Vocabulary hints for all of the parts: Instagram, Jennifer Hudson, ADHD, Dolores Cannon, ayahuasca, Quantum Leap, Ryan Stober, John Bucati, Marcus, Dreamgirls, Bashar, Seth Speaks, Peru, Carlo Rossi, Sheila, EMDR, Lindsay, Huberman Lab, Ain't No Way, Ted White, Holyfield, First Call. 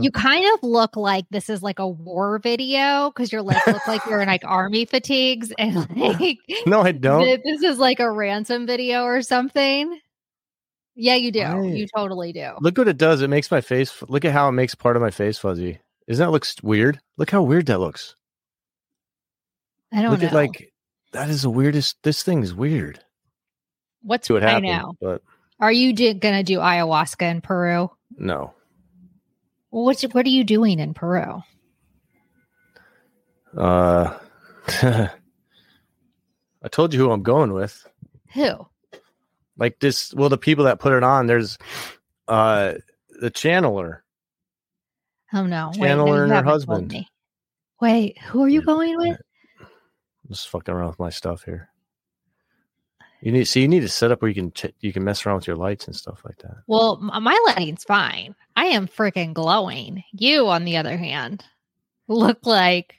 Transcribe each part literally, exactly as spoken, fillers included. You kind of look like this is like a war video because you're like look like you're in like army fatigues and like no, I don't. This is like a ransom video or something. Yeah, you do. Right. You totally do. Look what it does. It makes my face. Look at how it makes part of my face fuzzy. Doesn't that look weird? Look how weird that looks. I don't look know. At, like that is the weirdest. This thing is weird. What's what happened, I know. But are you do, gonna do ayahuasca in Peru? No. What's, what are you doing in Peru? Uh, I told you who I'm going with. Who? Like this. Well, the people that put it on, there's uh, the channeler. Oh, no. Channeler Wait, no, and her husband. Wait, who are you going with? I'm just fucking around with my stuff here. You need, so you need to set up where you can ch- you can mess around with your lights and stuff like that. Well, my lighting's fine. I am freaking glowing. You, on the other hand, look like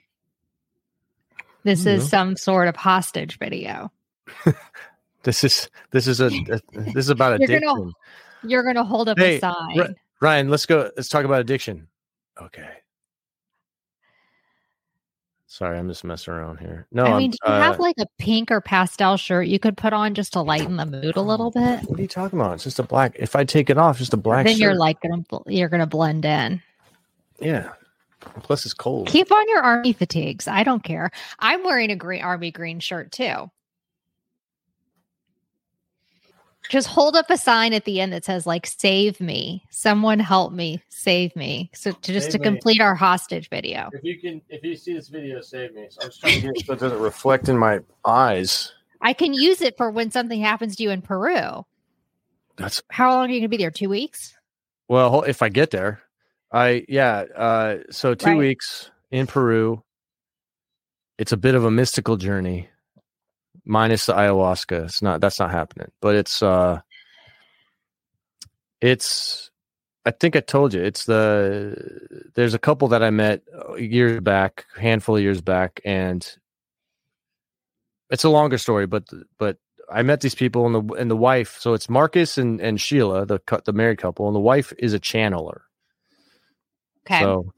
this is know. some sort of hostage video. This is this is a, a this is about you're addiction. Gonna, you're gonna hold up hey, a sign, R- Ryan. Let's go. Let's talk about addiction. Okay. Sorry, I'm just messing around here. No, I mean, do you uh, have like a pink or pastel shirt you could put on just to lighten the mood a little bit? What are you talking about? It's just a black. If I take it off, just a black. Then shirt. You're like gonna you're gonna blend in. Yeah. Plus, it's cold. Keep on your army fatigues. I don't care. I'm wearing a green army green shirt too. Just hold up a sign at the end that says like "Save me, someone help me, save me." So to just save to complete me. Our hostage video. If you can, if you see this video, save me. So I'm just trying to get it so it doesn't reflect in my eyes. I can use it for when something happens to you in Peru. That's how long are you going to be there? Two weeks. Well, if I get there, I yeah. Uh, so two right. weeks in Peru. It's a bit of a mystical journey. Minus the ayahuasca, it's not. That's not happening. But it's. Uh, it's. I think I told you. It's the. There's a couple that I met years back, a handful of years back, and it's a longer story. But but I met these people and the and the wife. So it's Marcus and, and Sheila, the the married couple, and the wife is a channeler. Okay. So,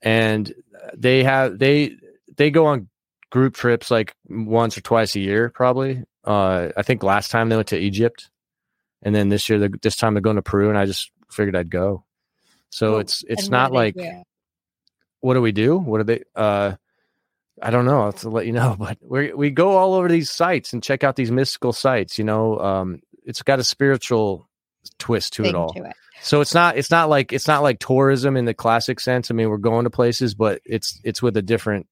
and they have they they go on group trips like once or twice a year, probably. Uh, I think last time they went to Egypt, and then this year, this time they're going to Peru, and I just figured I'd go. So oh, it's it's not like, do. what do we do? What do they? Uh, I don't know. I'll have to let you know. But we we go all over these sites and check out these mystical sites. You know, um, it's got a spiritual twist to it all. To it. So it's not it's not like it's not like tourism in the classic sense. I mean, we're going to places, but it's it's with a different.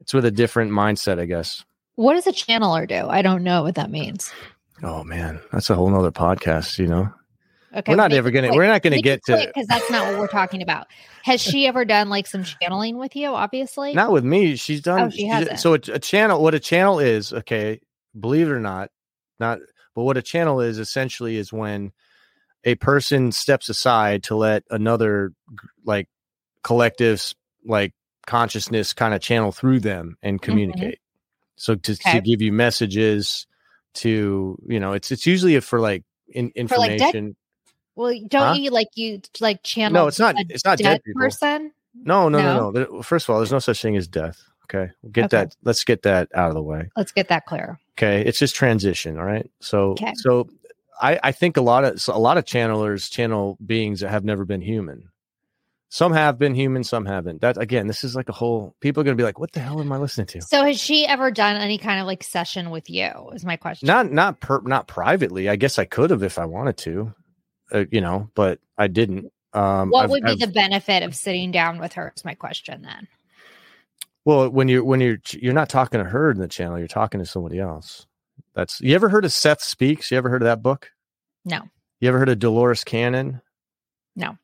It's with a different mindset, I guess. What does a channeler do? I don't know what that means. Oh man, that's a whole nother podcast, you know. Okay, we're not ever gonna. Quick. We're not gonna make get to because that's not what we're talking about. Has she ever done like some channeling with you? Obviously, not with me. She's done. Oh, she hasn't. So a, a channel. What a channel is, okay, believe it or not, not. But what a channel is essentially is when a person steps aside to let another like collective like. consciousness kind of channel through them and communicate. Mm-hmm. So to, okay. to give you messages to, you know, it's, it's usually for like in, information. For like dead, well, don't huh? you like you like channel? No, it's not, it's not dead, dead person. No, no, no, no, no. First of all, there's no such thing as death. Okay. We'll get okay. that. Let's get that out of the way. Let's get that clear. Okay. It's just transition. All right. So, okay. so I, I think a lot of, so a lot of channelers channel beings that have never been human. Some have been human, some haven't. That again, this is like a whole. People are going to be like, "What the hell am I listening to?" So, has she ever done any kind of like session with you? Is my question. Not, not, per, not privately. I guess I could have if I wanted to, uh, you know, but I didn't. Um, what I've, would be I've, the benefit of sitting down with her? Is my question then. Well, when you're when you're you're not talking to her in the channel, you're talking to somebody else. That's you ever heard of Seth Speaks? You ever heard of that book? No. You ever heard of Dolores Cannon? No.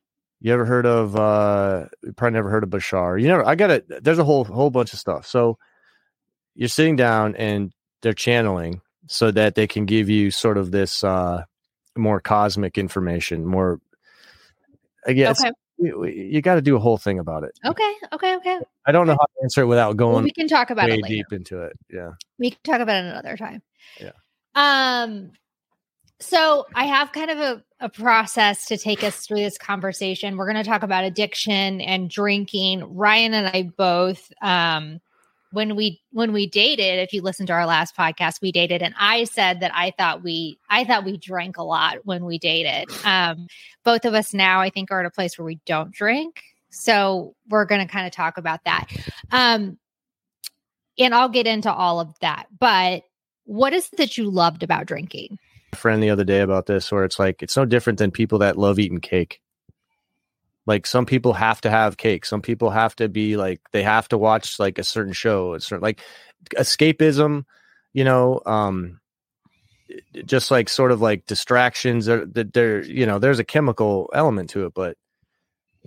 You ever heard of, uh, you probably never heard of Bashar. You never, I got it. There's a whole, whole bunch of stuff. So you're sitting down and they're channeling so that they can give you sort of this, uh, more cosmic information, more, I guess okay. you, you got to do a whole thing about it. Okay. Okay. Okay. I don't know how to answer it without going well, we can talk about it later. deep into it. Yeah. We can talk about it another time. Yeah. Um, So I have kind of a, a process to take us through this conversation. We're going to talk about addiction and drinking. Ryan and I both, um, when we, when we dated, if you listened to our last podcast, we dated. And I said that I thought we, I thought we drank a lot when we dated. Um, both of us now, I think, are at a place where we don't drink. So we're going to kind of talk about that. Um, and I'll get into all of that. But what is it that you loved about drinking? A friend the other day about this, where it's like, it's no different than people that love eating cake. Like, some people have to have cake. Some people have to be like, they have to watch like a certain show, a certain, like, escapism, you know, um, just like sort of like distractions that they're, you know, there's a chemical element to it. But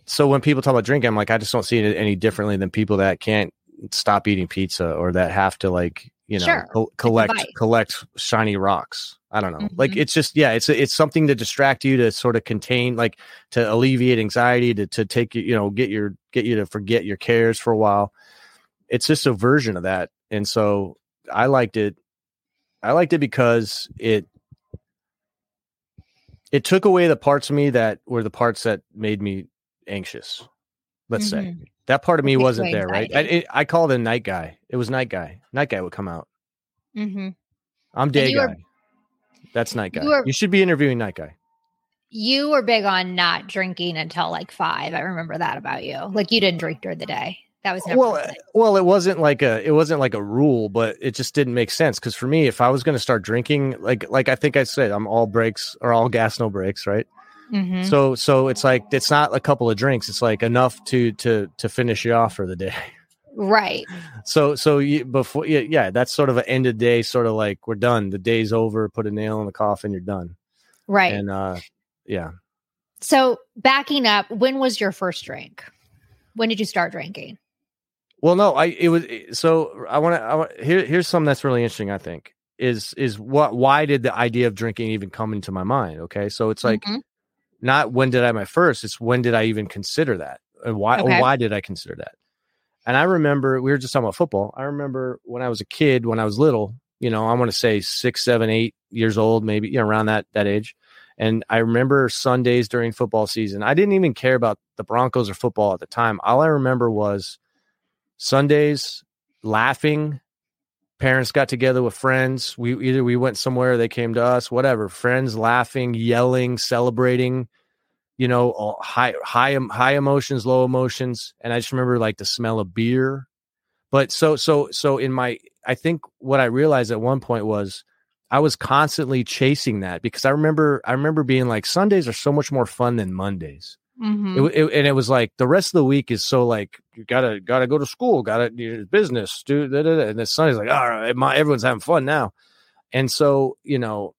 so when people talk about drinking, I'm like, I just don't see it any differently than people that can't stop eating pizza, or that have to, like, you know, sure. co- collect, collect shiny rocks. I don't know. Mm-hmm. Like, it's just, yeah, it's, it's something to distract you, to sort of contain, like, to alleviate anxiety, to, to take you, you know, get your, get you to forget your cares for a while. It's just a version of that. And so I liked it. I liked it because it, it took away the parts of me that were the parts that made me anxious. Let's mm-hmm. say that part of me wasn't there. Right. I, it, I called it a night guy. It was night guy. Night guy would come out. Mm-hmm. I'm day guy. Were- That's night guy. You, were, you should be interviewing night guy. You were big on not drinking until like five. I remember that about you. Like, you didn't drink during the day. That was never well. It. Well, it wasn't like a it wasn't like a rule, but it just didn't make sense. Because for me, if I was going to start drinking, like like I think I said, I'm all breaks or all gas, no breaks, right? Mm-hmm. So so it's like, it's not a couple of drinks. It's like enough to to to finish you off for the day. Right. So, so you, before, yeah, yeah, that's sort of an end of day, sort of like, we're done. The day's over. Put a nail in the coffin. You're done. Right. And uh, yeah. So backing up, when was your first drink? When did you start drinking? Well, no, I, it was, so I want to, I here, here's something that's really interesting, I think, is, is what, why did the idea of drinking even come into my mind? Okay. So it's like, mm-hmm. not when did I, my first, it's when did I even consider that? And why, okay. why did I consider that? And I remember, we were just talking about football. I remember when I was a kid, when I was little, you know, I want to say six, seven, eight years old, maybe, you know, around that that age. And I remember Sundays during football season. I didn't even care about the Broncos or football at the time. All I remember was Sundays, laughing. Parents got together with friends. We either we went somewhere, they came to us, whatever. Friends laughing, yelling, celebrating. You know, all high, high, high emotions, low emotions. And I just remember like the smell of beer. But so, so, so in my, I think what I realized at one point was I was constantly chasing that, because I remember, I remember being like, Sundays are so much more fun than Mondays. Mm-hmm. It, it, and it was like the rest of the week is so like, you gotta, gotta go to school, gotta do business, do da, da, da. And then Sunday's like, all right, my, everyone's having fun now. And so, you know,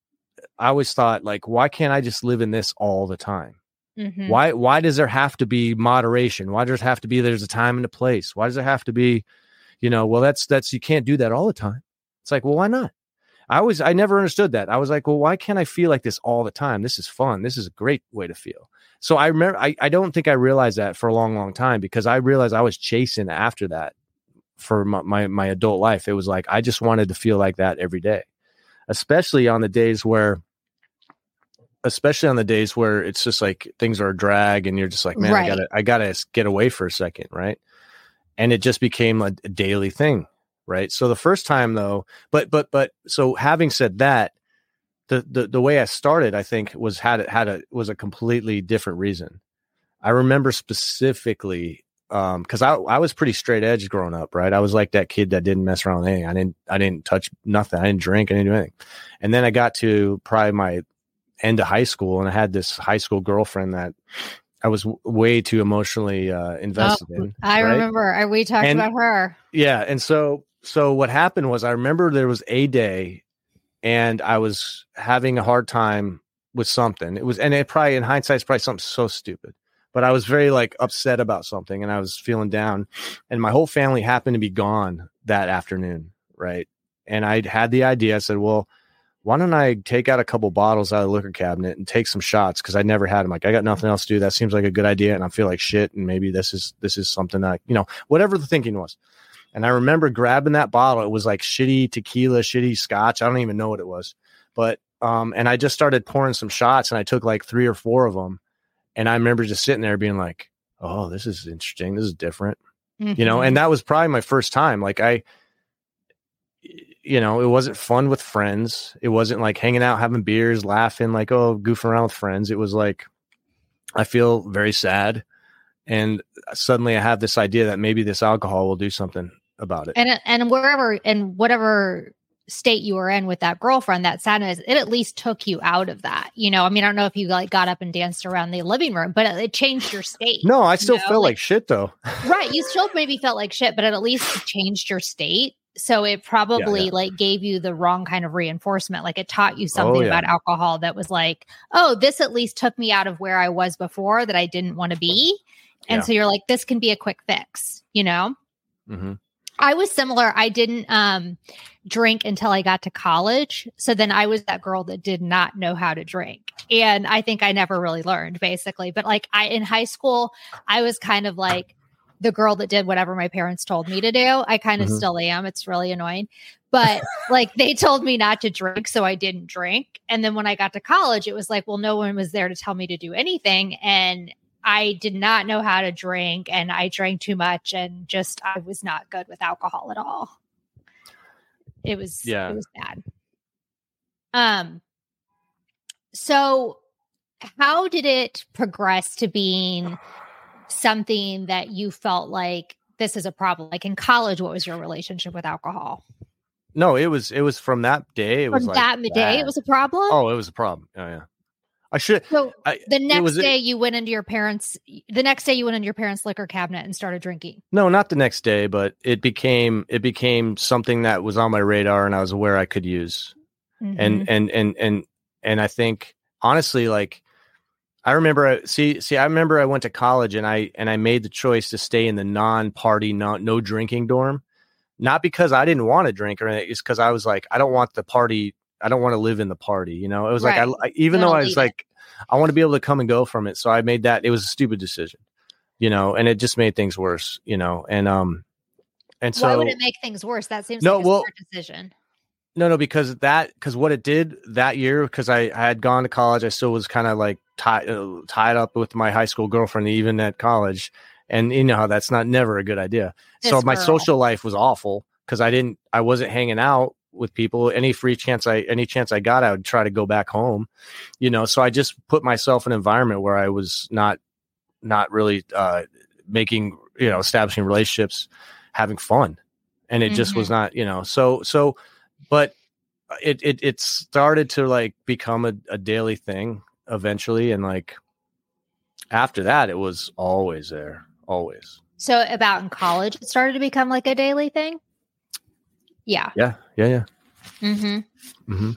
I always thought like, why can't I just live in this all the time? Mm-hmm. Why, why does there have to be moderation? Why does it have to be, there's a time and a place? Why does it have to be, you know, well, that's, that's, you can't do that all the time. It's like, well, why not? I always, I never understood that. I was like, well, why can't I feel like this all the time? This is fun. This is a great way to feel. So I remember, I, I don't think I realized that for a long, long time, because I realized I was chasing after that for my, my, my adult life. It was like, I just wanted to feel like that every day, especially on the days where especially on the days where it's just like things are a drag and you're just like, man, right. I gotta, I gotta get away for a second. Right. And it just became a, a daily thing. Right. So the first time though, but, but, but so having said that, the, the, the way I started, I think was had it had a, was a completely different reason. I remember specifically, um, cause I, I was pretty straight edge growing up. Right. I was like that kid that didn't mess around with anything. I didn't, I didn't touch nothing. I didn't drink. I didn't do anything. And then I got to probably my end of high school, and I had this high school girlfriend that I was w- way too emotionally uh, invested oh, in. I right? remember I, we talked and, about her. Yeah. And so, so what happened was, I remember there was a day and I was having a hard time with something. It was, and it probably in hindsight, it's probably something so stupid, but I was very like upset about something and I was feeling down, and my whole family happened to be gone that afternoon. Right. And I had the idea. I said, well, why don't I take out a couple bottles out of the liquor cabinet and take some shots? Cause I never had them. Like, I got nothing else to do. That seems like a good idea. And I feel like shit. And maybe this is, this is something that, you know, whatever the thinking was. And I remember grabbing that bottle. It was like shitty tequila, shitty scotch. I don't even know what it was, but Um, and I just started pouring some shots, and I took like three or four of them. And I remember just sitting there being like, oh, this is interesting. This is different, mm-hmm. you know? And that was probably my first time. Like I, you know, it wasn't fun with friends. It wasn't like hanging out, having beers, laughing, like, oh, goofing around with friends. It was like, I feel very sad. And suddenly I have this idea that maybe this alcohol will do something about it. And, and wherever, and whatever state you were in with that girlfriend, that sadness, it at least took you out of that. You know, I mean, I don't know if you like got up and danced around the living room, but it, it changed your state. No, I still you know? felt like, like shit though. Right. You still maybe felt like shit, but it at least changed your state. So it probably yeah, yeah. like gave you the wrong kind of reinforcement. Like it taught you something oh, yeah. about alcohol that was like, oh, this at least took me out of where I was before that I didn't want to be. And yeah. so you're like, this can be a quick fix, you know? Mm-hmm. I was similar. I didn't um, drink until I got to college. So then I was that girl that did not know how to drink. And I think I never really learned basically. But like I, in high school, I was kind of like the girl that did whatever my parents told me to do. I kind of mm-hmm. still am. It's really annoying. But like they told me not to drink, so I didn't drink. And then when I got to college, it was like, well, no one was there to tell me to do anything. And I did not know how to drink, and I drank too much, and just, I was not good with alcohol at all. It was, yeah. it was bad. Um, so how did it progress to being something that you felt like this is a problem? Like in college, what was your relationship with alcohol? No, it was, it was from that day. It from was like that day. It was a problem. Oh, it was a problem. Oh yeah. I should. So I, the next was, day you went into your parents, the next day you went into your parents' liquor cabinet and started drinking. No, not the next day, but it became, it became something that was on my radar and I was aware I could use. Mm-hmm. And, and, and, and, and I think honestly, like I remember, see, see, I remember I went to college and I, and I made the choice to stay in the non-party, no, no drinking dorm, not because I didn't want to drink or anything. It's because I was like, I don't want the party. I don't want to live in the party, you know. It was right. like I, I even That'll though I was like, it. I want to be able to come and go from it. So I made that. It was a stupid decision, you know, and it just made things worse, you know. And um, and so why would it make things worse? That seems no, like a well, smart decision. No, no, because that because what it did that year, because I, I had gone to college, I still was kind of like tied uh, tied up with my high school girlfriend, even at college, and you know how that's not never a good idea. This so my girl. social life was awful because I didn't, I wasn't hanging out with people. Any free chance I, any chance I got, I would try to go back home, you know? So I just put myself in an environment where I was not, not really uh, making, you know, establishing relationships, having fun. And it mm-hmm. just was not, you know, so, so, but it, it, it started to like become a, a daily thing eventually. And like, after that, it was always there, always. So about in college, it started to become like a daily thing. Yeah. Yeah. Yeah. Yeah. Mm-hmm. Mm-hmm.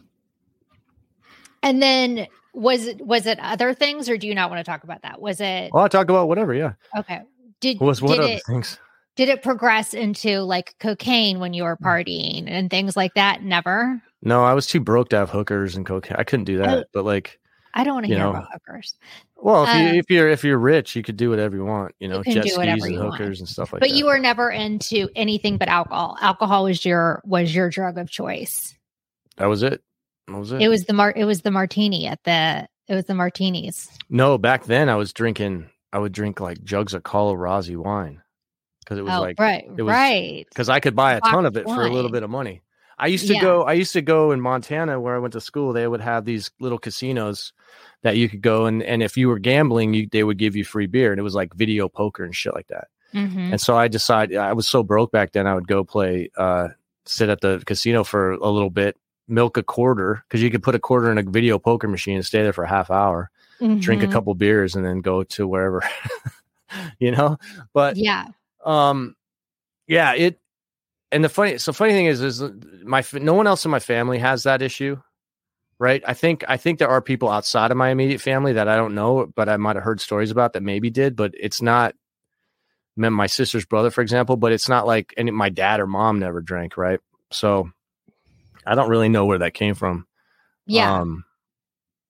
And then was it, was it other things or do you not want to talk about that? Was it? Oh, I'll talk about whatever. Yeah. Okay. Did, was what did other it, things? Did it progress into like cocaine when you were partying and things like that? Never. No, I was too broke to have hookers and cocaine. I couldn't do that. I, but like, I don't want to hear know, about hookers. Well, if, um, you, if you're, if you're rich, you could do whatever you want, you know, you jet skis and hookers want. and stuff like but that. But you were never into anything but alcohol. Alcohol was your, was your drug of choice. That was it. That was it. It was the mar- It was the martini at the, it was the martinis. No, back then I was drinking, I would drink like jugs of Carlo Rossi wine. Cause it was oh, like, right, it was, right. Cause I could buy a Locked ton of it wine. for a little bit of money. I used to yeah. go, I used to go in Montana where I went to school. They would have these little casinos that you could go. And, and if you were gambling, you, they would give you free beer. And it was like video poker and shit like that. Mm-hmm. And so I decided, I was so broke back then, I would go play, uh, sit at the casino for a little bit, milk a quarter. Cause you could put a quarter in a video poker machine and stay there for a half hour, mm-hmm. drink a couple beers and then go to wherever, you know, but yeah, um, yeah, it, And the funny, so funny thing is, is my, no one else in my family has that issue. Right. I think, I think there are people outside of my immediate family that I don't know, but I might've heard stories about that maybe did, but it's not my sister's brother, for example, but it's not like, and my dad or mom never drank. Right. So I don't really know where that came from. Yeah. Um,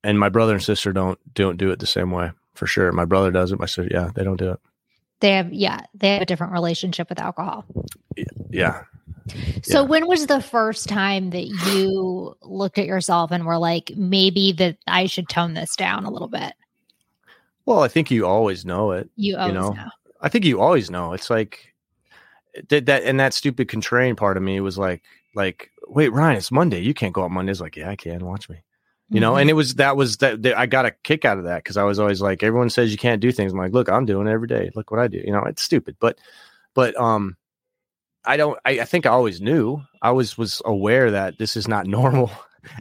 and my brother and sister don't, don't do it the same way for sure. My brother does it. My sister. Yeah. They don't do it. They have, yeah, they have a different relationship with alcohol. Yeah. So yeah. When was the first time that you looked at yourself and were like, maybe that I should tone this down a little bit? Well, I think you always know it. You always you know? know. I think you always know. It's like that, that, and that stupid contrarian part of me was like, like, wait, Ryan, it's Monday. You can't go out Mondays. Like, yeah, I can. Watch me. You know, and it was that was that, that I got a kick out of that because I was always like, everyone says you can't do things. I'm like, look, I'm doing it every day. Look what I do. You know, it's stupid. But but um, I don't I, I think I always knew I was was aware that this is not normal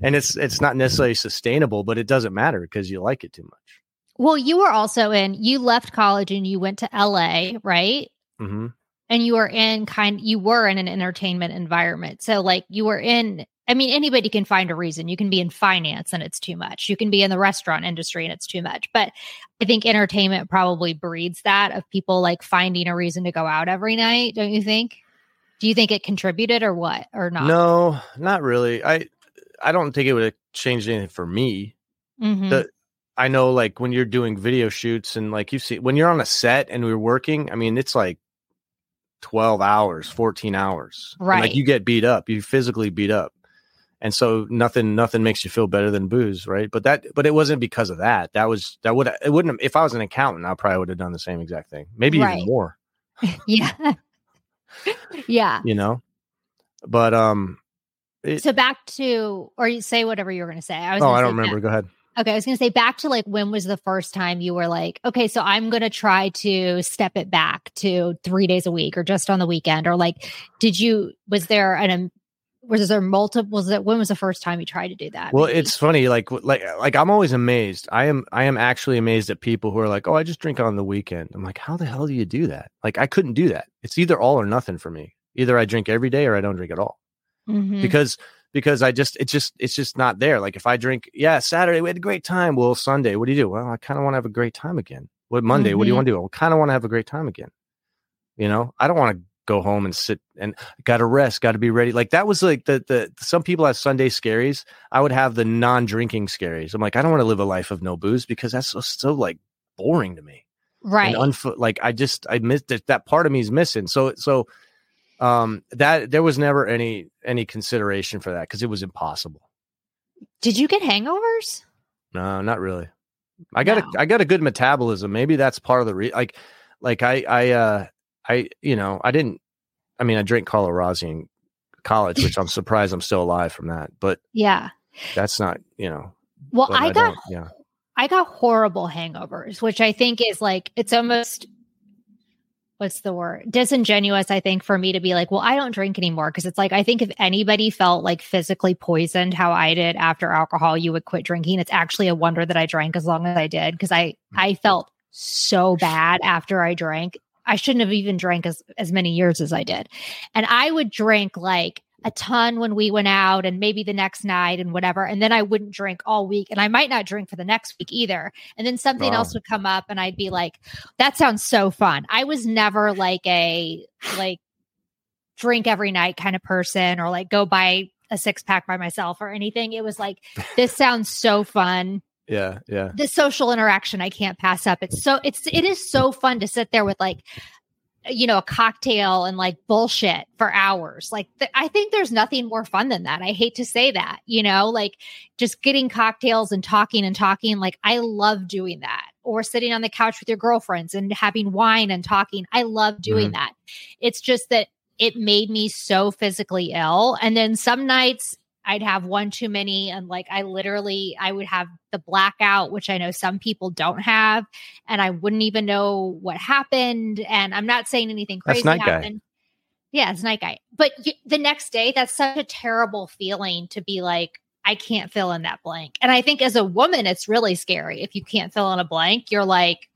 and it's it's not necessarily sustainable, but it doesn't matter because you like it too much. Well, you were also in you left college and you went to L A, right? Mm-hmm. And you were in kind you were in an entertainment environment. So like you were in. I mean, anybody can find a reason. You can be in finance and it's too much. You can be in the restaurant industry and it's too much. But I think entertainment probably breeds that of people like finding a reason to go out every night. Don't you think? Do you think it contributed or what or not? No, not really. I I don't think it would have changed anything for me. Mm-hmm. The, I know like when you're doing video shoots and like you see when you're on a set and we're working, I mean, it's like twelve hours, fourteen hours. Right. And, like you get beat up. You physically beat up. And so nothing, nothing makes you feel better than booze, right? But that, but it wasn't because of that. That was that would it wouldn't. If I was an accountant, I probably would have done the same exact thing, maybe right. even more. yeah, yeah. You know, but um. It, so back to, or you say whatever you were going to say. I was oh, I don't remember. That. Go ahead. Okay, I was going to say back to like when was the first time you were like, okay, so I'm going to try to step it back to three days a week or just on the weekend, or like, did you? Was there an Was there multiple? Was it when was the first time you tried to do that? Well, maybe? It's funny. Like, like, like I'm always amazed. I am, I am actually amazed at people who are like, "Oh, I just drink on the weekend." I'm like, "How the hell do you do that?" Like, I couldn't do that. It's either all or nothing for me. Either I drink every day or I don't drink at all. Mm-hmm. Because, because I just, it's just, it's just not there. Like, if I drink, yeah, Saturday we had a great time. Well, Sunday, what do you do? Well, I kind of want to have a great time again. What Monday? Mm-hmm. What do you want to do? I kind of want to have a great time again. You know, I don't want to go home and sit and got to rest, got to be ready. Like that was like the, the, some people have Sunday scaries. I would have the non-drinking scaries. I'm like, I don't want to live a life of no booze because that's so, so like boring to me. Right. And unf- like I just, I missed that, that part of me is missing. So, so um, that there was never any, any consideration for that. Cause it was impossible. Did you get hangovers? No, not really. I got no. a, I got a good metabolism. Maybe that's part of the re like, like I, I, uh, I, you know, I didn't, I mean, I drank Carlo Rossi in college, which I'm surprised I'm still alive from that, but yeah, that's not, you know, well, I, I got, yeah. I got horrible hangovers, which I think is like, it's almost, what's the word? Disingenuous, I think, for me to be like, well, I don't drink anymore. Cause it's like, I think if anybody felt like physically poisoned how I did after alcohol, you would quit drinking. It's actually a wonder that I drank as long as I did. Cause I, I felt so bad after I drank. I shouldn't have even drank as, as many years as I did. And I would drink like a ton when we went out and maybe the next night and whatever. And then I wouldn't drink all week and I might not drink for the next week either. And then something wow. else would come up and I'd be like, that sounds so fun. I was never like a like drink every night kind of person or like go buy a six pack by myself or anything. It was like, this sounds so fun. Yeah. Yeah. The social interaction I can't pass up. It's so it's it is so fun to sit there with like, you know, a cocktail and like bullshit for hours. Like th- I think there's nothing more fun than that. I hate to say that, you know, like just getting cocktails and talking and talking. Like I love doing that or sitting on the couch with your girlfriends and having wine and talking. I love doing mm-hmm. that. It's just that it made me so physically ill. And then some nights I'd have one too many. And like, I literally, I would have the blackout, which I know some people don't have. And I wouldn't even know what happened. And I'm not saying anything crazy that's night happened. Guy. Yeah, it's night guy. But you, the next day, that's such a terrible feeling to be like, I can't fill in that blank. And I think as a woman, it's really scary. If you can't fill in a blank, you're like,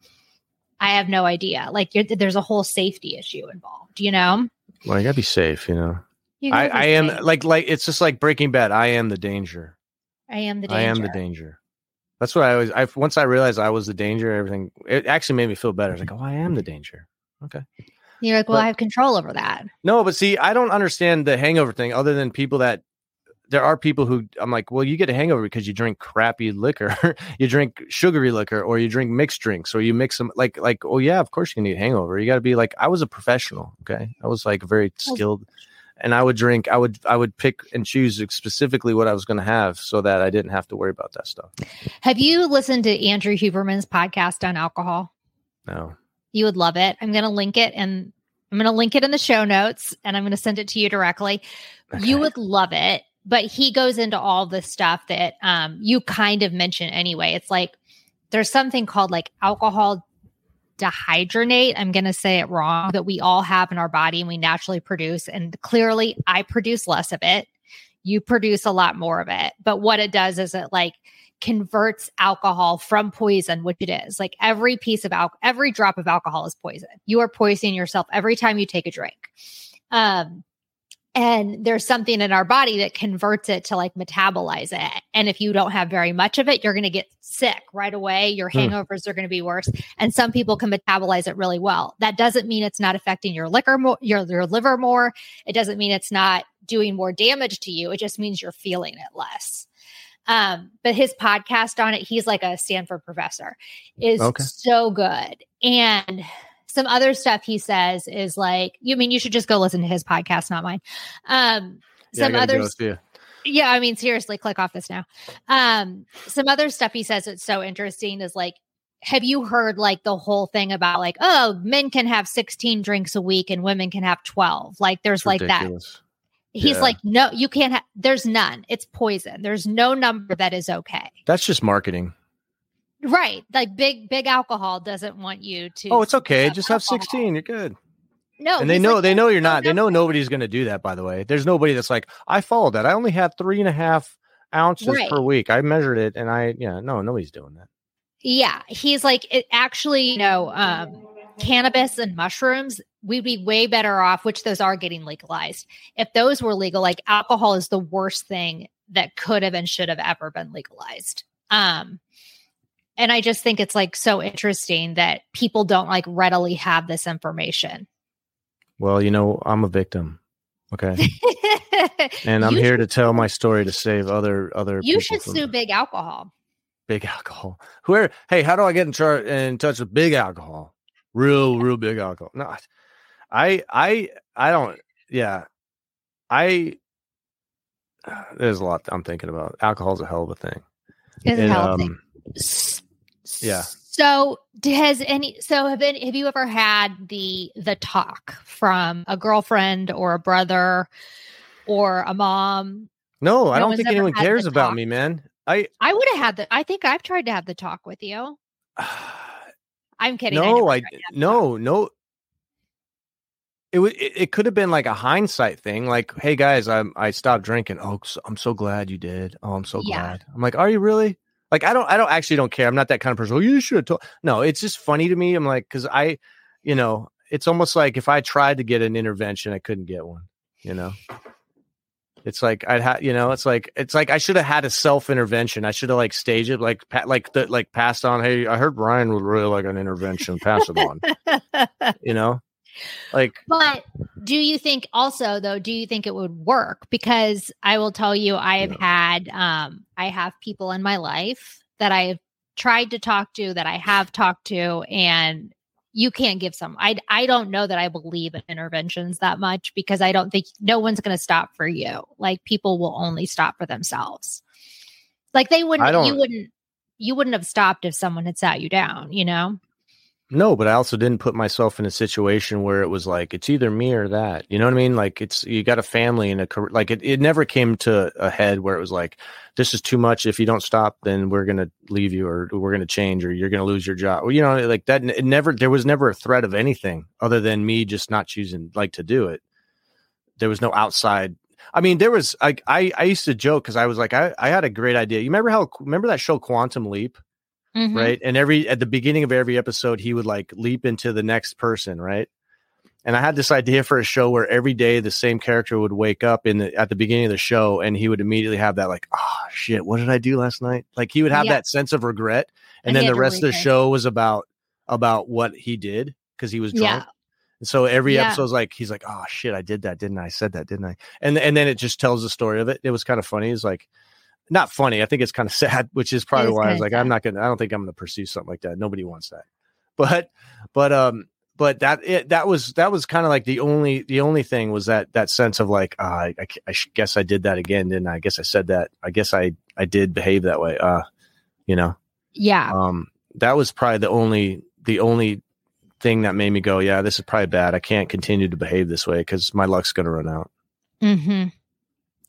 I have no idea. Like you're, there's a whole safety issue involved, you know? Well, you gotta be safe, you know? I, I am like, like, it's just like Breaking Bad. I am the danger. I am the danger. I am the danger. That's what I always, I, once I realized I was the danger, everything, it actually made me feel better. I was like, oh, I am the danger. Okay. You're like, well, but, I have control over that. No, but see, I don't understand the hangover thing other than people that, there are people who I'm like, well, you get a hangover because you drink crappy liquor, you drink sugary liquor, or you drink mixed drinks, or you mix them like, like, oh yeah, of course you need a hangover. You got to be like, I was a professional. Okay. I was like very skilled. And I would drink, I would, I would pick and choose specifically what I was going to have so that I didn't have to worry about that stuff. Have you listened to Andrew Huberman's podcast on alcohol? No. You would love it. I'm going to link it and I'm going to link it in the show notes and I'm going to send it to you directly. Okay. You would love it. But he goes into all the stuff that um, you kind of mentioned anyway. It's like, there's something called like alcohol dehydrogenate, I'm going to say it wrong, that we all have in our body and we naturally produce. And clearly I produce less of it. You produce a lot more of it. But what it does is it like converts alcohol from poison, which it is. Like every piece of alcohol, every drop of alcohol is poison. You are poisoning yourself every time you take a drink. Um, And there's something in our body that converts it to like metabolize it. And if you don't have very much of it, you're going to get sick right away. Your hangovers are going to be worse. And some people can metabolize it really well. That doesn't mean it's not affecting your liquor, mo- your, your liver more. It doesn't mean it's not doing more damage to you. It just means you're feeling it less. Um, but his podcast on it, he's like a Stanford professor, is okay. So good. And some other stuff he says is like, you I mean, you should just go listen to his podcast, not mine. Um, yeah, some other, yeah, I mean, seriously, click off this now. Um, some other stuff he says that's so interesting is like, have you heard like the whole thing about like, oh, men can have sixteen drinks a week and women can have twelve. Like there's it's like ridiculous. That. He's yeah. like, no, you can't have, there's none. It's poison. There's no number that is okay. That's just marketing. Right. Like big, big alcohol doesn't want you to. Oh, it's okay. Have Just alcohol. Have sixteen. You're good. No. And they know, like, they know you're not, they know nobody's going to do that, by the way. There's nobody that's like, I followed that. I only had three and a half ounces right. per week. I measured it and I, yeah, no, nobody's doing that. Yeah. He's like, it actually, you know, um, cannabis and mushrooms, we'd be way better off, which those are getting legalized. If those were legal, like alcohol is the worst thing that could have and should have ever been legalized. Um, And I just think it's like so interesting that people don't like readily have this information. Well, you know, I'm a victim. Okay. And I'm you here should, to tell my story to save other, other. You should sue from, big alcohol. Big alcohol. Where, hey, how do I get in, char- in touch with big alcohol? Real, real big alcohol. No, I, I, I don't. Yeah. I, there's a lot I'm thinking about. Alcohol's a hell of a thing. It's and, a hell of a um, thing. Yeah. So has any, so have any, have you ever had the, the talk from a girlfriend or a brother or a mom? No, no I don't think anyone cares about me, man. I, I would have had the, I think I've tried to have the talk with you. I'm kidding. No, I, I no, no. It would, it, it could have been like a hindsight thing. Like, hey guys, I'm, I stopped drinking. Oh, I'm so glad you did. Oh, I'm so yeah. glad. I'm like, are you really? Like, I don't, I don't actually don't care. I'm not that kind of person. Oh, you should have told. No, it's just funny to me. I'm like, cause I, you know, it's almost like if I tried to get an intervention, I couldn't get one, you know, it's like, I'd have, you know, it's like, it's like, I should have had a self intervention. I should have like staged it, like, pa- like the, like passed on. Hey, I heard Brian would really like an intervention, pass it on, you know, like, but do you think also though, do you think it would work? Because I will tell you, I have yeah. had, um, I have people in my life that I have tried to talk to, that I have talked to, and you can't give some. I I don't know that I believe in interventions that much because I don't think no one's going to stop for you. Like people will only stop for themselves. Like they wouldn't, you wouldn't, you wouldn't have stopped if someone had sat you down, you know? No, but I also didn't put myself in a situation where it was like, it's either me or that, you know what I mean? Like it's, you got a family and a career, like it, it never came to a head where it was like, this is too much. If you don't stop, then we're going to leave you or we're going to change or you're going to lose your job. Well, you know, like that, it never, there was never a threat of anything other than me just not choosing like to do it. There was no outside. I mean, there was, I, I, I used to joke cause I was like, I, I had a great idea. You remember how, remember that show Quantum Leap? Mm-hmm. Right. And every at the beginning of every episode, he would like leap into the next person. Right. And I had this idea for a show where every day the same character would wake up in the, at the beginning of the show and he would immediately have that like, oh, shit, what did I do last night? Like he would have yeah. that sense of regret. And, and then the rest of the show was about about what he did because he was drunk. Yeah. And so every yeah. episode was like he's like, oh, shit, I did that, didn't I? I said that, didn't I? And and then it just tells the story of it. It was kind of funny. It's like. Not funny. I think it's kind of sad, which is probably is why I was like, sad. I'm not going to, I don't think I'm going to pursue something like that. Nobody wants that. But, but, um, But that it, that was that was kind of like the only the only thing was that that sense of like uh, I, I, I guess I did that again, didn't I? I guess I said that. I guess I, I did behave that way. Uh, you know. Yeah. Um, that was probably the only the only thing that made me go, yeah, this is probably bad. I can't continue to behave this way because my luck's gonna run out. Mm-hmm.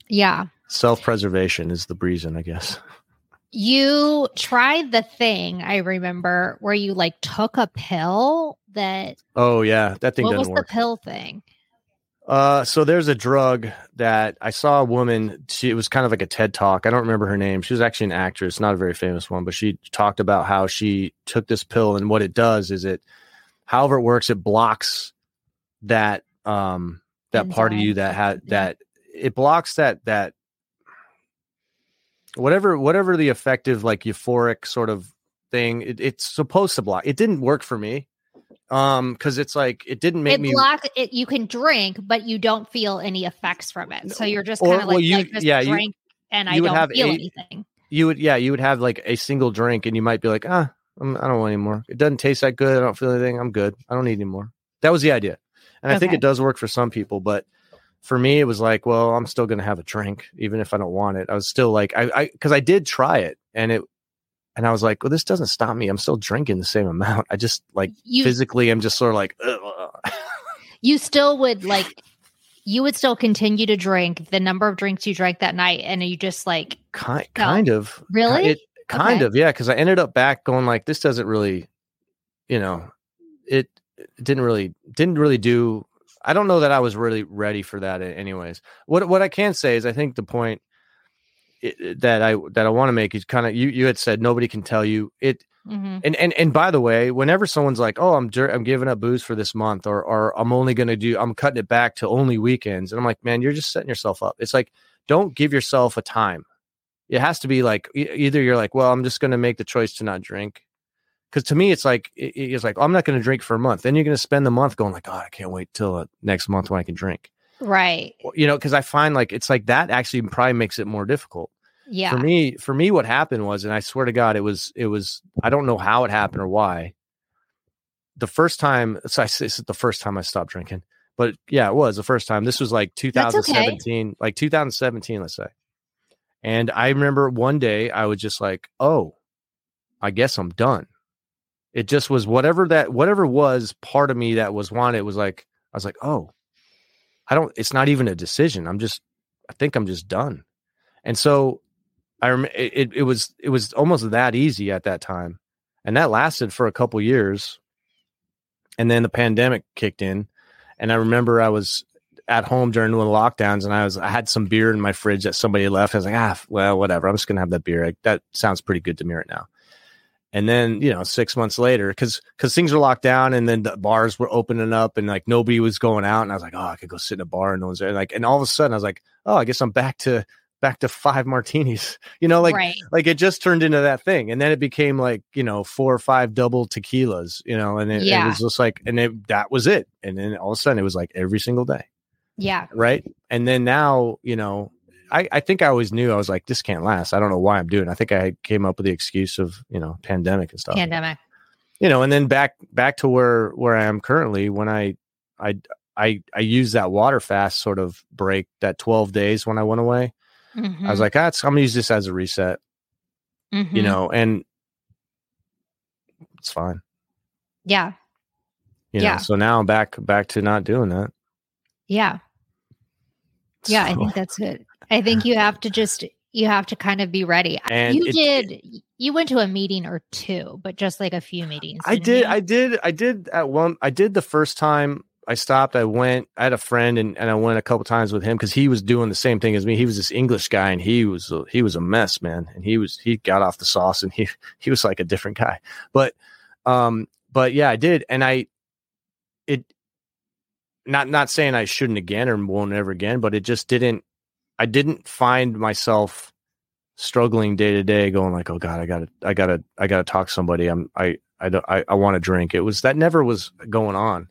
Yeah. Self-preservation is the reason, I guess. You tried the thing, I remember, where you like took a pill that... Oh, yeah. That thing doesn't work. What was the pill thing? Uh, so there's a drug that I saw a woman. She, it was kind of like a TED Talk. I don't remember her name. She was actually an actress, not a very famous one, but she talked about how she took this pill and what it does is it, however it works, it blocks that um that enzyme. Part of you that had that it blocks that that. Whatever, whatever the effective, like euphoric sort of thing, it, it's supposed to block. It didn't work for me, um, because it's like it didn't make it me block. It, you can drink, but you don't feel any effects from it. So you're just kind of well, like, you, like just yeah, drink, you, and I don't feel eight, anything. You would, yeah, you would have like a single drink, and you might be like, ah, I'm, I don't want any more. It doesn't taste that good. I don't feel anything. I'm good. I don't need any more. That was the idea, and I okay. think it does work for some people, but. For me, it was like, well, I'm still going to have a drink, even if I don't want it. I was still like, I, I, because I did try it, and it, and I was like, well, this doesn't stop me. I'm still drinking the same amount. I just like you, physically, I'm just sort of like, ugh. You still would like, you would still continue to drink the number of drinks you drank that night, and you just like, kind, felt. kind of, really, it, kind okay. of, yeah, because I ended up back going like, this doesn't really, you know, it, it didn't really, didn't really do. I don't know that I was really ready for that anyways. What what I can say is I think the point it, that I that I want to make is kind of you you had said nobody can tell you it mm-hmm. and, and and by the way, whenever someone's like, "Oh, I'm I'm giving up booze for this month or or I'm only going to do I'm cutting it back to only weekends." And I'm like, "Man, you're just setting yourself up." It's like don't give yourself a time. It has to be like either you're like, "Well, I'm just going to make the choice to not drink." Because to me, it's like, it's like, oh, I'm not going to drink for a month. Then you're going to spend the month going like, oh, I can't wait till uh, next month when I can drink. Right. You know, because I find like, it's like that actually probably makes it more difficult. Yeah. For me, for me, what happened was, and I swear to God, it was, it was, I don't know how it happened or why. The first time, so I, it's the first time I stopped drinking. But yeah, it was the first time. This was like two thousand seventeen, okay. like two thousand seventeen, let's say. And I remember one day I was just like, oh, I guess I'm done. It just was whatever that, whatever was part of me that was wanted was like, I was like, oh, I don't, it's not even a decision. I'm just, I think I'm just done. And so I remember it, it was, it was almost that easy at that time. And that lasted for a couple years. And then the pandemic kicked in. And I remember I was at home during one of the lockdowns and I was, I had some beer in my fridge that somebody left. I was like, ah, well, whatever. I'm just going to have that beer. Like, that sounds pretty good to me right now. And then, you know, six months later, because because things were locked down and then the bars were opening up and like nobody was going out. And I was like, oh, I could go sit in a bar and no one's there. And like, and all of a sudden I was like, oh, I guess I'm back to back to five martinis, you know, like right. like it just turned into that thing. And then it became like, you know, four or five double tequilas, you know, and it, yeah. it was just like and it, that was it. And then all of a sudden it was like every single day. Yeah. Right. And then now, you know. I, I think I always knew I was like, this can't last. I don't know why I'm doing it. I think I came up with the excuse of, you know, pandemic and stuff. Pandemic. You know, and then back back to where, where I am currently when I I I I use that water fast sort of break, that twelve days when I went away. Mm-hmm. I was like, ah, it's, I'm gonna use this as a reset. Mm-hmm. You know, and it's fine. Yeah. You yeah. know, so now I'm back back to not doing that. Yeah. Yeah, so. I think that's good. I think you have to just, you have to kind of be ready. And you it, did, you went to a meeting or two, but just like a few meetings. I did, you? I did, I did at one, I did the first time I stopped, I went, I had a friend and, and I went a couple times with him because he was doing the same thing as me. He was this English guy and he was, he was a mess, man. And he was, he got off the sauce and he, he was like a different guy, but, um, but yeah, I did. And I, it, not, not saying I shouldn't again or won't ever again, but it just didn't. I didn't find myself struggling day to day going like, oh God, I gotta, I gotta, I gotta talk to somebody. I'm, I, I don't, I, I want to drink. It was, that never was going on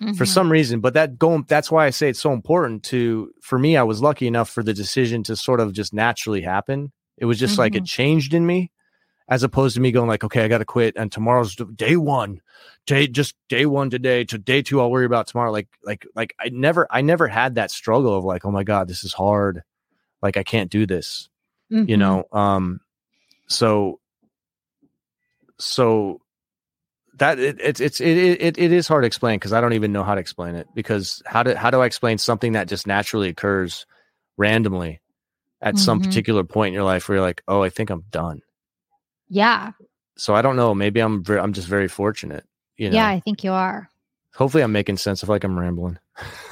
mm-hmm. for some reason, but that going, that's why I say it's so important to, for me, I was lucky enough for the decision to sort of just naturally happen. It was just mm-hmm. like, it changed in me as opposed to me going like, okay, I got to quit. And tomorrow's day one, day, just day one today to day two. I'll worry about tomorrow. Like, like, like I never, I never had that struggle of like, oh my God, this is hard. Like, I can't do this, mm-hmm. you know? Um, so, so that it, it, it's, it, it, it is hard to explain. Cause I don't even know how to explain it, because how do, how do I explain something that just naturally occurs randomly at mm-hmm. some particular point in your life where you're like, oh, I think I'm done. Yeah. So I don't know. Maybe I'm very, I'm just very fortunate. You know? Yeah, I think you are. Hopefully I'm making sense of like I'm rambling.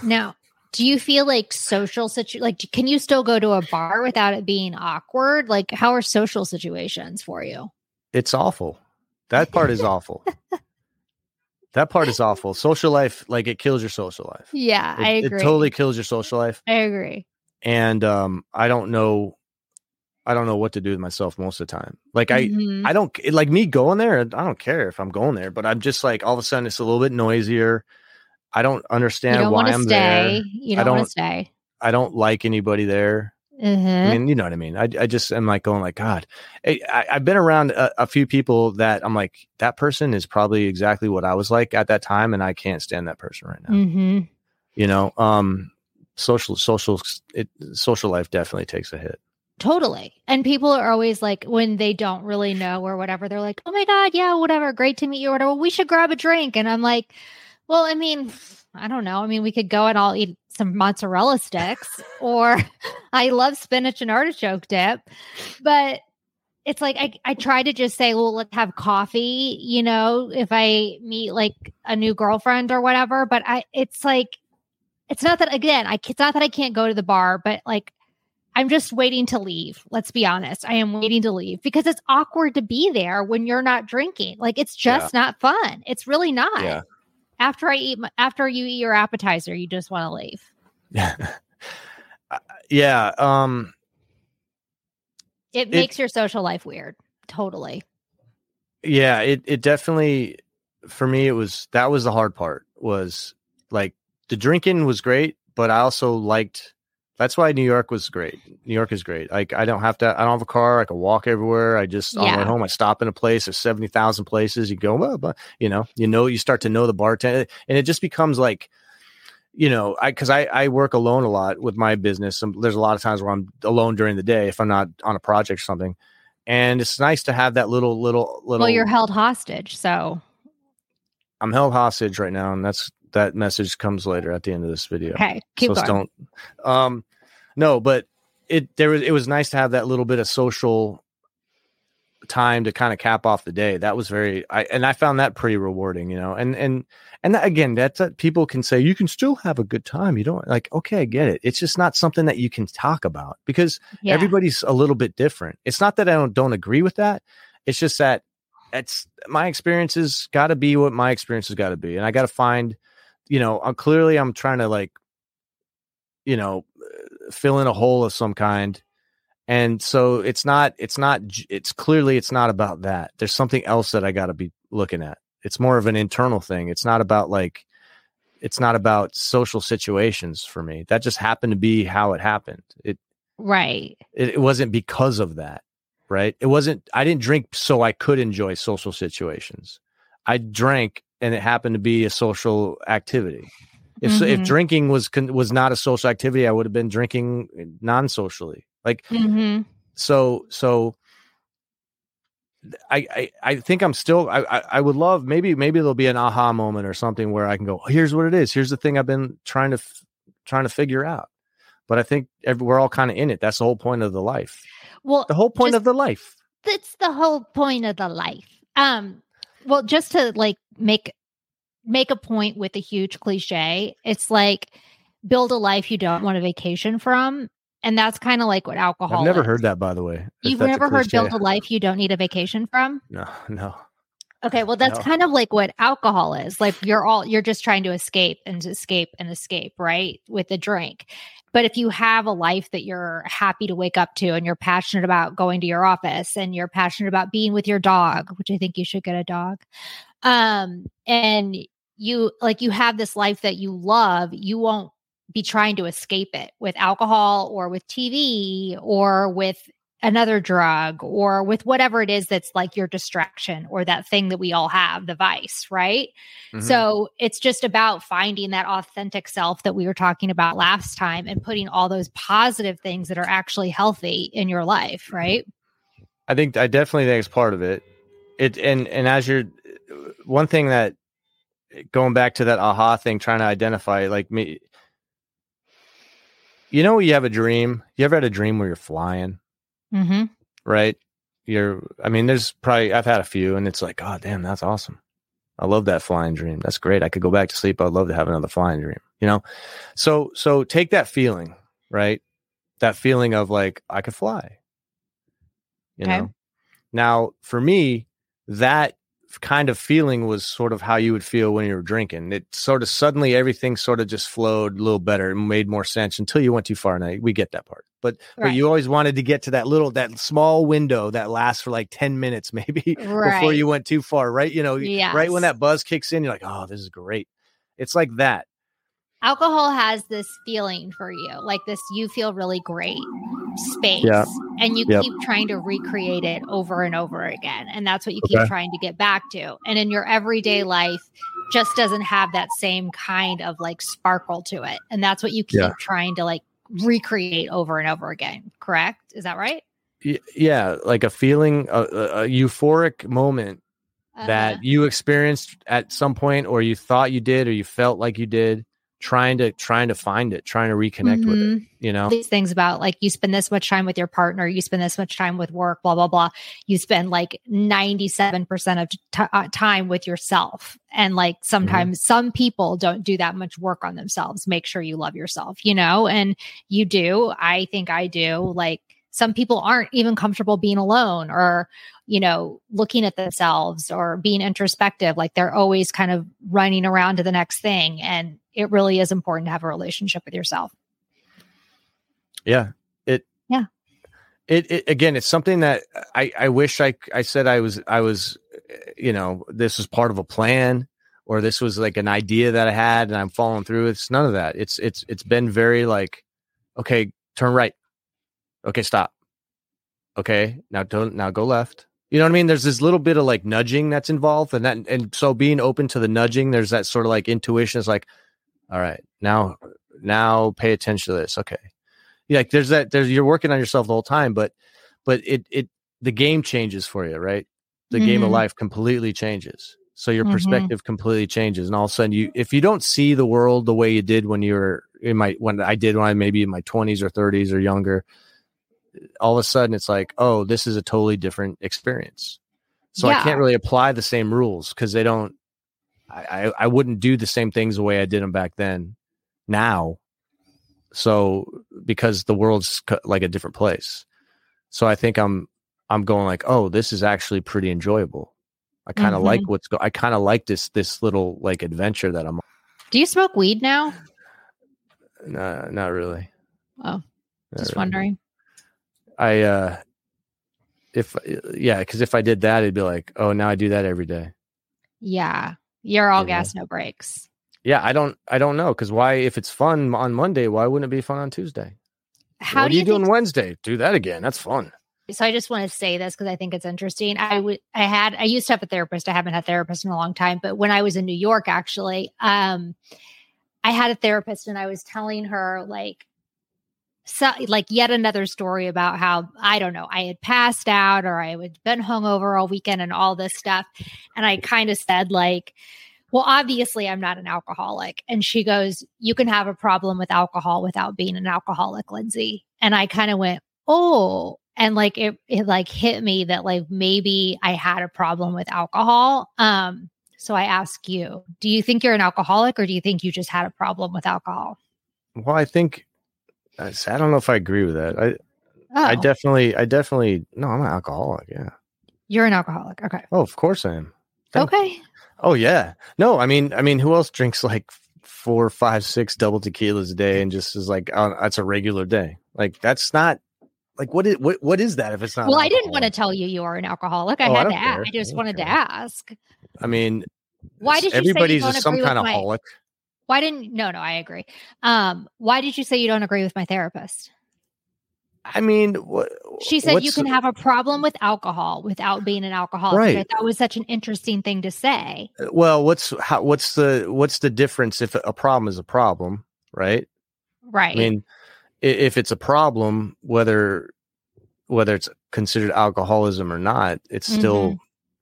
Now, do you feel like social situ like can you still go to a bar without it being awkward? Like, how are social situations for you? It's awful. That part is awful. That part is awful. Social life, like it kills your social life. Yeah, it, I agree. It totally kills your social life. I agree. And um, I don't know. I don't know what to do with myself most of the time. Like I, mm-hmm. I don't it, like me going there. I don't care if I'm going there, but I'm just like, all of a sudden it's a little bit noisier. I don't understand you don't why I'm stay. there. You don't, I don't want to stay. I don't like anybody there. Mm-hmm. I mean, you know what I mean? I, I just am like going like, God, I, I, I've been around a, a few people that I'm like, that person is probably exactly what I was like at that time. And I can't stand that person right now. Mm-hmm. You know, um, social, social, it, social life definitely takes a hit. Totally. And people are always like, when they don't really know or whatever, they're like, oh my God, yeah, whatever. Great to meet you or whatever. We should grab a drink. And I'm like, well, I mean, I don't know. I mean, we could go and I'll eat some mozzarella sticks or I love spinach and artichoke dip. But it's like, I, I try to just say, well, let's have coffee, you know, if I meet like a new girlfriend or whatever. But I, it's like, it's not that, again, I, it's not that I can't go to the bar, but like, I'm just waiting to leave. Let's be honest. I am waiting to leave because it's awkward to be there when you're not drinking. Like, it's just yeah. not fun. It's really not. Yeah. After I eat, after you eat your appetizer, you just want to leave. Yeah. yeah. Um, it makes it, your social life weird. Totally. Yeah. It, it definitely, for me, it was, that was the hard part was like the drinking was great, but I also liked That's why New York was great. New York is great. Like I don't have to, I don't have a car. I can walk everywhere. I just, yeah. on my way home, I stop in a place. There's seventy thousand places. You go, well, but you know, you know, you start to know the bartender and it just becomes like, you know, I, cause I, I work alone a lot with my business. And there's a lot of times where I'm alone during the day if I'm not on a project or something. And it's nice to have that little, little, little. Well, you're held hostage. So I'm held hostage right now. And that's, that message comes later at the end of this video. Okay, keep so going. Don't, um, no, but it there was it was nice to have that little bit of social time to kind of cap off the day. That was very, I and I found that pretty rewarding, you know. And and and that, again, that's that people can say you can still have a good time. You don't like okay, I get it. It's just not something that you can talk about because yeah. everybody's a little bit different. It's not that I don't don't agree with that. It's just that it's my experience has got to be what my experience has got to be, and I got to find. You know, I'm clearly I'm trying to like, you know, fill in a hole of some kind. And so it's not, it's not, it's clearly, it's not about that. There's something else that I got to be looking at. It's more of an internal thing. It's not about like, it's not about social situations for me. That just happened to be how it happened. It, right. It, it wasn't because of that. Right. It wasn't, I didn't drink so I could enjoy social situations. I drank and it happened to be a social activity. If mm-hmm. if drinking was was not a social activity, I would have been drinking non-socially. Like mm-hmm. so so. I, I I think I'm still. I I would love maybe maybe there'll be an aha moment or something where I can go. Oh, here's what it is. Here's the thing I've been trying to f- trying to figure out. But I think every, we're all kind of in it. That's the whole point of the life. Well, the whole point just, of the life. That's the whole point of the life. Um. Well, just to like make make a point with a huge cliche, it's like build a life you don't want a vacation from. And that's kind of like what alcohol I've never is. heard that, by the way. You've never heard build a life you don't need a vacation from? No, no. Okay, well, that's no. kind of like what alcohol is. Like you're all you're just trying to escape and escape and escape, right? With a drink. But if you have a life that you're happy to wake up to and you're passionate about going to your office and you're passionate about being with your dog, which I think you should get a dog, um, and you like you have this life that you love, you won't be trying to escape it with alcohol or with T V or with another drug or with whatever it is that's like your distraction or that thing that we all have, the vice, right? Mm-hmm. So it's just about finding that authentic self that we were talking about last time and putting all those positive things that are actually healthy in your life, right? I think I definitely think it's part of it. It and and as you're one thing that going back to that aha thing, trying to identify like me, you know, you have a dream. You ever had a dream where you're flying? Mm-hmm. Right. You're, I mean, there's probably, I've had a few and it's like, oh, damn, that's awesome. I love that flying dream. That's great. I could go back to sleep. I'd love to have another flying dream, you know? So, so take that feeling, right? That feeling of like, I could fly, you okay. know? Now for me, that kind of feeling was sort of how you would feel when you were drinking. It sort of suddenly everything sort of just flowed a little better and made more sense until you went too far. Now we get that part, but, right. but you always wanted to get to that little, that small window that lasts for like ten minutes, maybe right. before you went too far. Right. You know, yes. right. When that buzz kicks in, you're like, oh, this is great. It's like that. Alcohol has this feeling for you, like this, you feel really great space yeah. and you yep. keep trying to recreate it over and over again. And that's what you okay. keep trying to get back to. And in your everyday life just doesn't have that same kind of like sparkle to it. And that's what you keep yeah. trying to like recreate over and over again. Correct? Is that right? Y- yeah. Like a feeling, a, a euphoric moment uh-huh. that you experienced at some point, or you thought you did, or you felt like you did. Trying to trying to find it, trying to reconnect mm-hmm. with it, you know, these things about like you spend this much time with your partner, you spend this much time with work, blah, blah, blah. You spend like ninety-seven percent of t- uh, time with yourself. And like sometimes mm-hmm. some people don't do that much work on themselves. Make sure you love yourself, you know, and you do. I think I do. Like some people aren't even comfortable being alone or, you know, looking at themselves or being introspective. Like they're always kind of running around to the next thing. And it really is important to have a relationship with yourself. Yeah. It, yeah. It, it again, it's something that I, I wish I, I said I was, I was, you know, this was part of a plan or this was like an idea that I had and I'm following through. It's none of that. It's, it's, it's been very like, okay, turn right. Okay. Stop. Okay. Now don't, now go left. You know what I mean? There's this little bit of like nudging that's involved and that, and so being open to the nudging, there's that sort of like intuition is like, all right, now, now pay attention to this. Okay. Yeah, like there's that, there's, you're working on yourself the whole time, but, but it, it, the game changes for you, right? The mm-hmm. game of life completely changes. So your mm-hmm. perspective completely changes. And all of a sudden you, if you don't see the world the way you did when you were in my, when I did when I maybe in my twenties or thirties or younger, all of a sudden it's like, oh, this is a totally different experience. So yeah. I can't really apply the same rules because they don't, I, I wouldn't do the same things the way I did them back then now. So because the world's like a different place. So I think I'm, I'm going like, oh, this is actually pretty enjoyable. I kind of mm-hmm. like what's go. I kind of like this, this little like adventure that I'm on. Do you smoke weed now? No, nah, not really. Oh, just really. Wondering. I, uh, if, yeah, cause if I did that, it'd be like, oh, now I do that every day. Yeah. You're all yeah. gas, no breaks. Yeah, I don't, I don't know. Cause why, if it's fun on Monday, why wouldn't it be fun on Tuesday? How what do you, you think- doing Wednesday? Do that again. That's fun. So I just want to say this because I think it's interesting. I would, I had, I used to have a therapist. I haven't had a therapist in a long time, but when I was in New York, actually, um, I had a therapist and I was telling her like, so like yet another story about how, I don't know, I had passed out or I had been hungover all weekend and all this stuff. And I kind of said like, well, obviously I'm not an alcoholic. And she goes, you can have a problem with alcohol without being an alcoholic, Lindsay. And I kind of went, oh, and like, it, it like hit me that like, maybe I had a problem with alcohol. Um, so I ask you, do you think you're an alcoholic or do you think you just had a problem with alcohol? Well, I think, I don't know if I agree with that. I, oh. I definitely, I definitely, no, I'm an alcoholic. Yeah. You're an alcoholic. Okay. Oh, of course I am. Thank okay. You. Oh yeah. No, I mean, I mean, who else drinks like four, five, six double tequilas a day and just is like, oh, that's a regular day. Like that's not like, what is, what, what is that if it's not? Well, I didn't want to tell you you are an alcoholic. I oh, had I to ask. Care. I just I wanted care. to ask. I mean, why did you everybody's say you don't some kind of holic. Why didn't, no, no, I agree. Um, why did you say you don't agree with my therapist? I mean, what she said, you can have a problem with alcohol without being an alcoholic. Right. I thought that was such an interesting thing to say. Well, what's how, what's the what's the difference if a problem is a problem, right? Right. I mean, if it's a problem, whether whether it's considered alcoholism or not, it's mm-hmm. still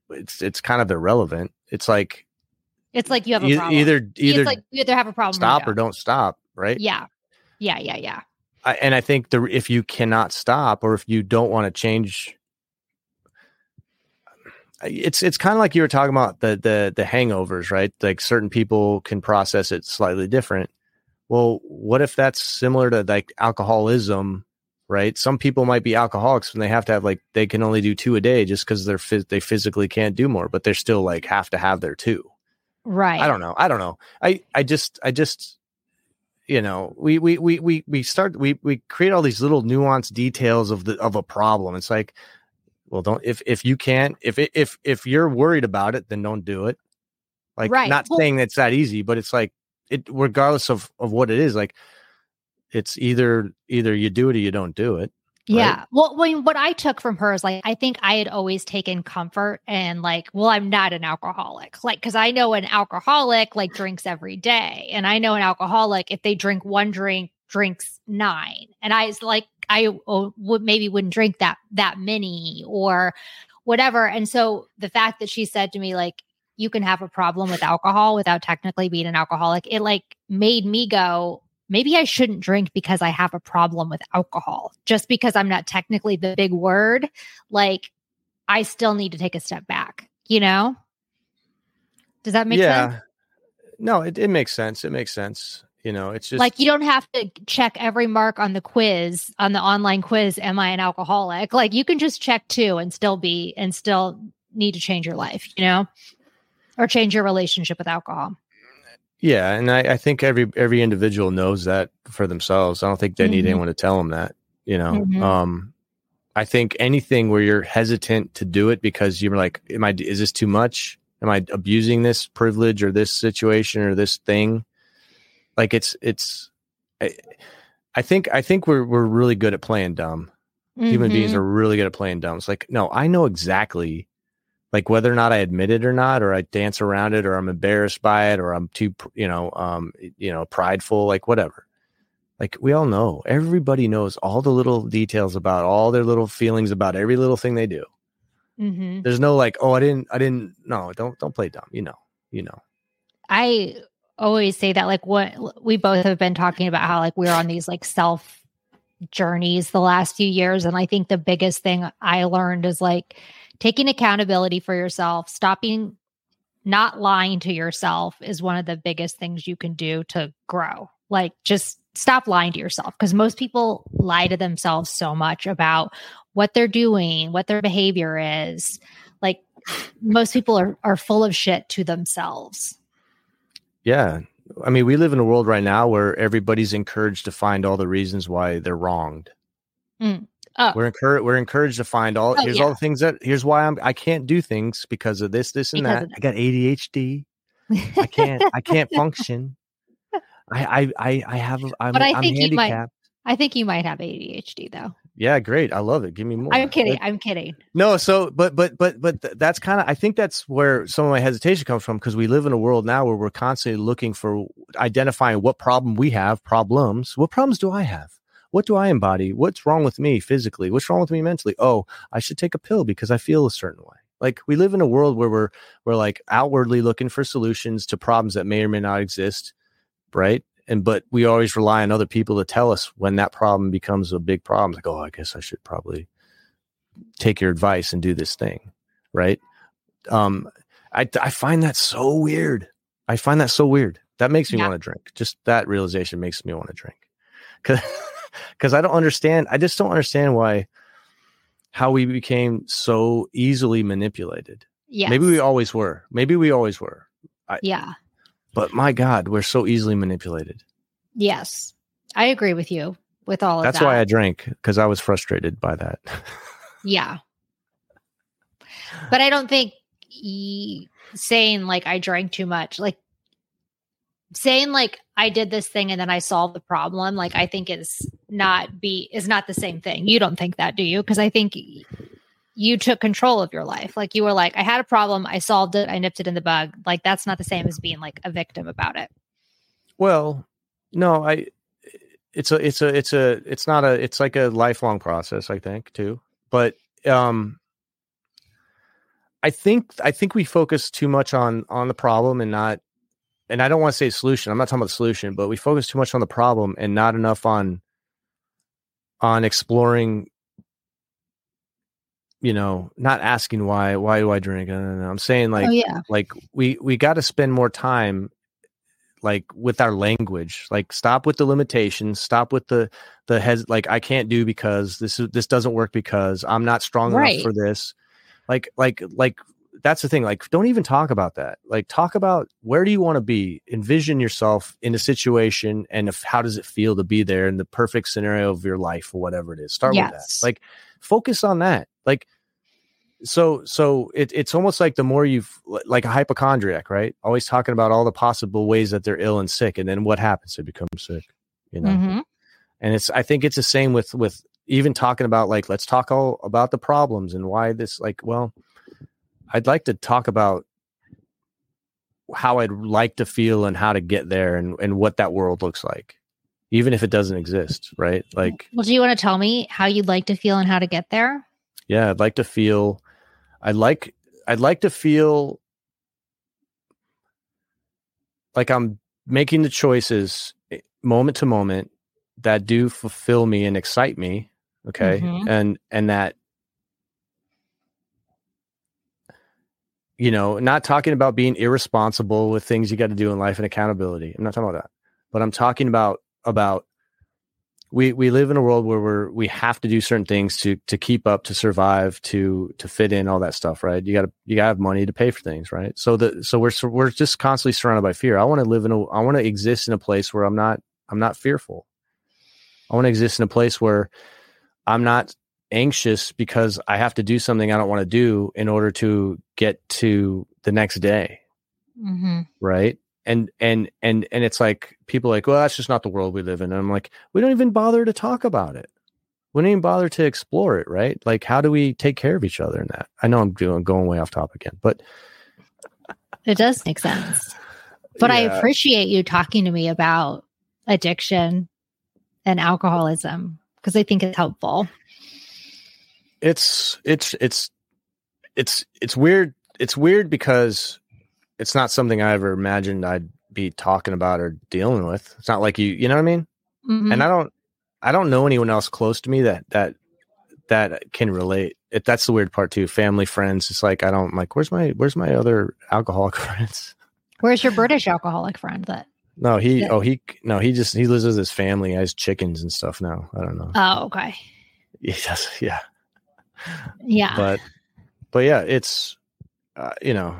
it's it's kind of irrelevant. It's like it's like you have a e- problem. Either either it's like you either have a problem. Stop or don't. don't stop. Right. Yeah. Yeah. Yeah. Yeah. I, and I think the if you cannot stop or if you don't want to change, it's it's kind of like you were talking about the the the hangovers, right? Like certain people can process it slightly different. Well, what if that's similar to like alcoholism, right? Some people might be alcoholics and they have to have like they can only do two a day just because they're phys- they physically can't do more, but they're still like have to have their two. Right. I don't know. I don't know. I I just I just. You know, we, we, we, we, we start, we, we create all these little nuanced details of the, of a problem. It's like, well, don't, if, if you can't, if, it, if, if you're worried about it, then don't do it. Like right. not well, saying that's that easy, but it's like it, regardless of, of what it is, like it's either, either you do it or you don't do it. Yeah. Right? Well, when, what I took from her is like, I think I had always taken comfort and like, well, I'm not an alcoholic. Like, cause I know an alcoholic like drinks every day. And I know an alcoholic, if they drink one drink, drinks nine. And I was like, I oh, would maybe wouldn't drink that, that many or whatever. And so the fact that she said to me, like, you can have a problem with alcohol without technically being an alcoholic, it like made me go, maybe I shouldn't drink because I have a problem with alcohol. Just because I'm not technically the big word, like I still need to take a step back, you know? Does that make yeah. sense? No, it, it makes sense. It makes sense. You know, it's just like you don't have to check every mark on the quiz, on the online quiz, am I an alcoholic? Like you can just check two and still be and still need to change your life, you know, or change your relationship with alcohol. Yeah. And I, I think every, every individual knows that for themselves. I don't think they mm-hmm. need anyone to tell them that, you know, mm-hmm. um, I think anything where you're hesitant to do it because you're like, am I, is this too much? Am I abusing this privilege or this situation or this thing? Like it's, it's, I, I think, I think we're, we're really good at playing dumb. Mm-hmm. Human beings are really good at playing dumb. It's like, no, I know exactly like whether or not I admit it or not, or I dance around it, or I'm embarrassed by it, or I'm too, you know, um, you know, prideful, like whatever. Like we all know, everybody knows all the little details about all their little feelings about every little thing they do. Mm-hmm. There's no like, oh, I didn't, I didn't. No, don't, don't play dumb. You know, you know. I always say that, like, what we both have been talking about, how like we're on these like self journeys the last few years, and I think the biggest thing I learned is like. Taking accountability for yourself, stopping not lying to yourself is one of the biggest things you can do to grow. Like just stop lying to yourself because most people lie to themselves so much about what they're doing, what their behavior is. Like most people are, are full of shit to themselves. Yeah. I mean, we live in a world right now where everybody's encouraged to find all the reasons why they're wronged. Mm. Oh. We're encouraged. We're encouraged to find all. Oh, here's yeah. all the things that. Here's why I'm. I can't do things because of this, this, and because that. I got A D H D. I can't. I can't function. I. I. I have. I'm, but I I'm think handicapped. You might. I think you might have A D H D though. Yeah, great. I love it. Give me more. I'm kidding. But, I'm kidding. No. So, but, but, but, but that's kind of. I think that's where some of my hesitation comes from because we live in a world now where we're constantly looking for identifying what problem we have. Problems. What problems do I have? What do I embody? What's wrong with me physically? What's wrong with me mentally? Oh, I should take a pill because I feel a certain way. Like we live in a world where we're, we're like outwardly looking for solutions to problems that may or may not exist. Right. And, but we always rely on other people to tell us when that problem becomes a big problem. Like, oh, I guess I should probably take your advice and do this thing. Right. Um, I, I find that so weird. I find that so weird. That makes me yeah. want to drink. Just that realization makes me want to drink. Cause Because I don't understand. I just don't understand why, how we became so easily manipulated. Yeah. Maybe we always were. Maybe we always were. I, yeah. But my God, we're so easily manipulated. Yes. I agree with you with all of that. That's why I drank, because I was frustrated by that. yeah. But I don't think e- saying like I drank too much, like saying like I did this thing and then I solved the problem, like I think is not be is not the same thing. You don't think that, do you? Because I think you took control of your life. Like you were like, I had a problem. I solved it. I nipped it in the bud. Like that's not the same as being like a victim about it. Well, no, I, it's a, it's a, it's a, it's not a, it's like a lifelong process, I think too. But, um, I think, I think we focus too much on, on the problem and not, and I don't want to say solution. I'm not talking about the solution, but we focus too much on the problem and not enough on, on exploring, you know, not asking why, why do I drink? No, no, no. I'm saying like, oh, yeah. like we, we got to spend more time like with our language, like stop with the limitations, stop with the, the heads. Like I can't do because this is, this doesn't work because I'm not strong right. enough for this. Like, like, like that's the thing. Like, don't even talk about that. Like talk about where do you want to be? Envision yourself in a situation and if, how does it feel to be there in the perfect scenario of your life or whatever it is. Start yes. with that. Like focus on that. Like, So, so it, it's almost like the more you've like a hypochondriac, right? Always talking about all the possible ways that they're ill and sick. And then what happens? They become sick, you know? Mm-hmm. And it's, I think it's the same with, with even talking about like, let's talk all about the problems and why this, like, well, I'd like to talk about how I'd like to feel and how to get there and, and what that world looks like, even if it doesn't exist. Right. Like, well, do you want to tell me how you'd like to feel and how to get there? Yeah. I'd like to feel, I'd like, I'd like to feel like I'm making the choices moment to moment that do fulfill me and excite me. Okay. Mm-hmm. And, and that, you know, not talking about being irresponsible with things you got to do in life and accountability. I'm not talking about that, but I'm talking about, about, We we live in a world where we're we have to do certain things to to keep up, to survive, to to fit in, all that stuff, right? You gotta you gotta have money to pay for things, right? So the so we're so we're just constantly surrounded by fear. I want to live in a I want to exist in a place where I'm not I'm not fearful. I want to exist in a place where I'm not anxious because I have to do something I don't want to do in order to get to the next day, mm-hmm. right? And, and, and, and it's like, people are like, well, that's just not the world we live in. And I'm like, we don't even bother to talk about it. We don't even bother to explore it. Right. Like, how do we take care of each other in that? I know I'm doing, going way off topic again, but it does make sense. But yeah. I appreciate you talking to me about addiction and alcoholism because I think it's helpful. It's, it's, it's, it's, it's weird. It's weird because it's not something I ever imagined I'd be talking about or dealing with. It's not like you, you know what I mean? Mm-hmm. And I don't, I don't know anyone else close to me that, that, that can relate. It, that's the weird part too. Family, friends. It's like, I don't I'm like, where's my, where's my other alcoholic friends? Where's your British alcoholic friend that? No, he, that, oh, he, no, he just, he lives with his family. He has chickens and stuff now. I don't know. Oh, okay. Yes. Yeah. Yeah. But, but yeah, it's, uh, you know,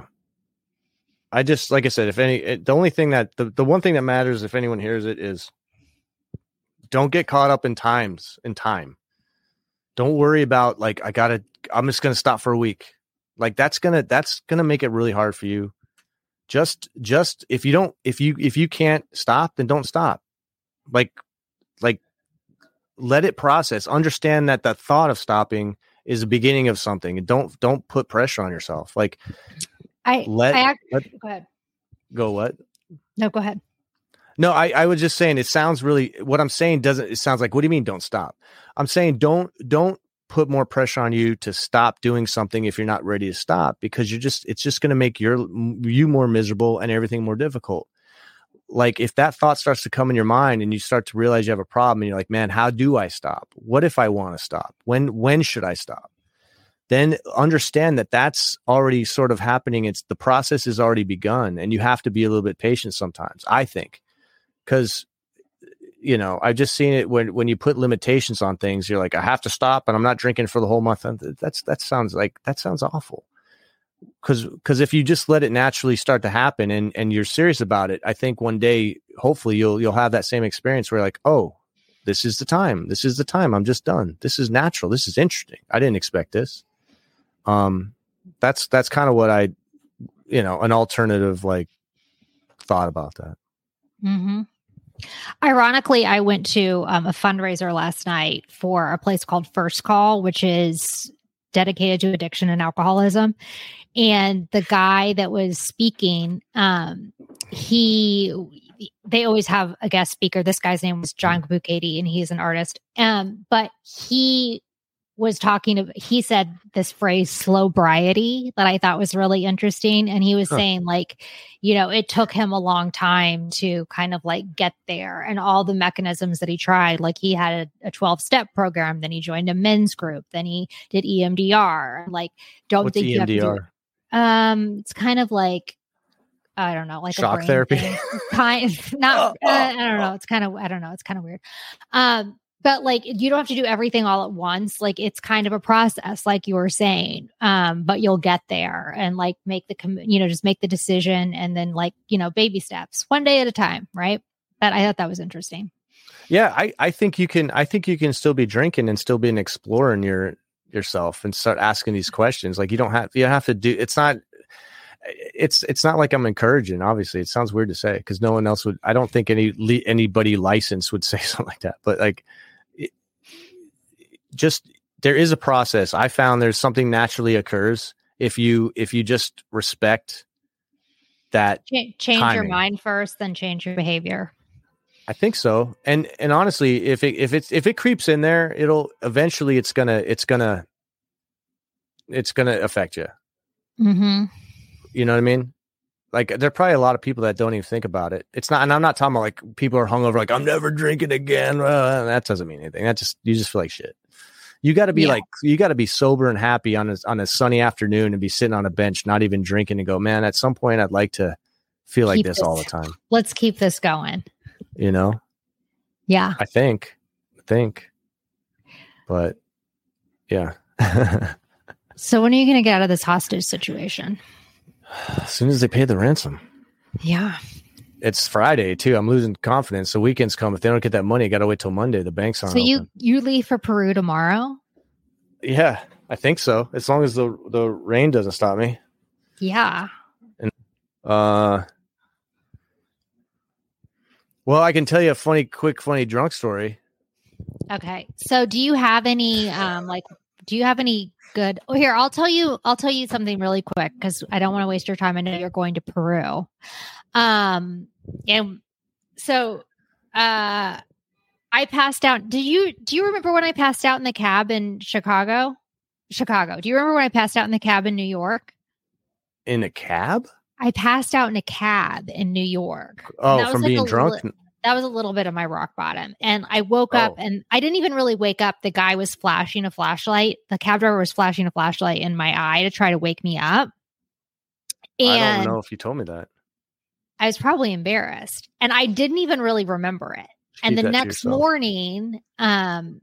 I just, like I said, if any, it, the only thing that the, the one thing that matters, if anyone hears it, is don't get caught up in times in time. Don't worry about like, I gotta, I'm just going to stop for a week. Like that's going to, that's going to make it really hard for you. Just, just if you don't, if you, if you can't stop, then don't stop. Like, like let it process, understand that the thought of stopping is the beginning of something and don't, don't put pressure on yourself. Like, I, let, I act- let, go ahead. Go what? No, go ahead. No, I, I was just saying, it sounds really, what I'm saying doesn't, it sounds like, what do you mean don't stop? I'm saying don't, don't put more pressure on you to stop doing something if you're not ready to stop, because you're just, it's just going to make your, you more miserable and everything more difficult. Like if that thought starts to come in your mind and you start to realize you have a problem and you're like, man, how do I stop? What if I want to stop? When, when should I stop? Then understand that that's already sort of happening. It's the process is already begun and you have to be a little bit patient sometimes, I think. Cause you know, I've just seen it when, when you put limitations on things, you're like, I have to stop and I'm not drinking for the whole month. That's, that sounds like, that sounds awful. Cause, cause if you just let it naturally start to happen and, and you're serious about it, I think one day, hopefully you'll, you'll have that same experience where you're like, oh, this is the time, this is the time. I'm just done. This is natural. This is interesting. I didn't expect this. Um, that's, that's kind of what I, you know, an alternative, like thought about that. Mm-hmm. Ironically, I went to um, a fundraiser last night for a place called First Call, which is dedicated to addiction and alcoholism. And the guy that was speaking, um, he, they always have a guest speaker. This guy's name was John Bucati, and he's an artist. Um, but he was talking to, he said this phrase, slow briety, that I thought was really interesting. And he was huh. saying, like, you know, it took him a long time to kind of like get there, and all the mechanisms that he tried, like he had a twelve step program, then he joined a men's group, then he did E M D R. Like, don't What's think E M D R? You have to do it. Um, it's kind of like, I don't know, like shock a therapy kind not, uh, I don't know. It's kind of, I don't know. It's kind of weird. Um, But like, you don't have to do everything all at once. Like, it's kind of a process, like you were saying, um, but you'll get there, and like make the, com- you know, just make the decision, and then like, you know, baby steps, one day at a time. Right. But I thought that was interesting. Yeah. I, I think you can, I think you can still be drinking and still be an explorer in your, yourself and start asking these questions. Like, you don't have, you don't have to do, it's not, it's, it's not like I'm encouraging, obviously. It sounds weird to say, because no one else would, I don't think any, anybody licensed would say something like that, but like, just there is a process. I found there's something naturally occurs if you if you just respect that. Ch- change timing. Your mind first, then change your behavior. I think so. And and honestly, if it if it's if it creeps in there, it'll eventually it's gonna it's gonna it's gonna affect you. Mm-hmm. You know what I mean? Like, there are probably a lot of people that don't even think about it. It's not, and I'm not talking about like people are hungover, like, I'm never drinking again. Well, that doesn't mean anything. That just, you just feel like shit. You got to be yeah. like, you got to be sober and happy on a, on a sunny afternoon and be sitting on a bench, not even drinking, and go, man, at some point I'd like to feel keep like this, this all the time. Let's keep this going. You know? Yeah. I think, I think, but yeah. So when are you going to get out of this hostage situation? As soon as they pay the ransom. Yeah. It's Friday too. I'm losing confidence. So weekends come. If they don't get that money, I got to wait till Monday. The bank's on. So you, open. you leave for Peru tomorrow? Yeah, I think so. As long as the, the rain doesn't stop me. Yeah. And, uh, well, I can tell you a funny, quick, funny drunk story. Okay. So do you have any, um, like, do you have any good? Oh, here, I'll tell you. I'll tell you something really quick, because I don't want to waste your time. I know you're going to Peru, um, and so uh, I passed out. Do you do you remember when I passed out in the cab in Chicago? Chicago. Do you remember when I passed out in the cab in New York? In a cab? I passed out in a cab in New York. Oh, from like being drunk. Li- That was a little bit of my rock bottom. And I woke oh. up, and I didn't even really wake up. The guy was flashing a flashlight. The cab driver was flashing a flashlight in my eye to try to wake me up. And I don't know if you told me that. I was probably embarrassed, and I didn't even really remember it. Keep and the next morning, um,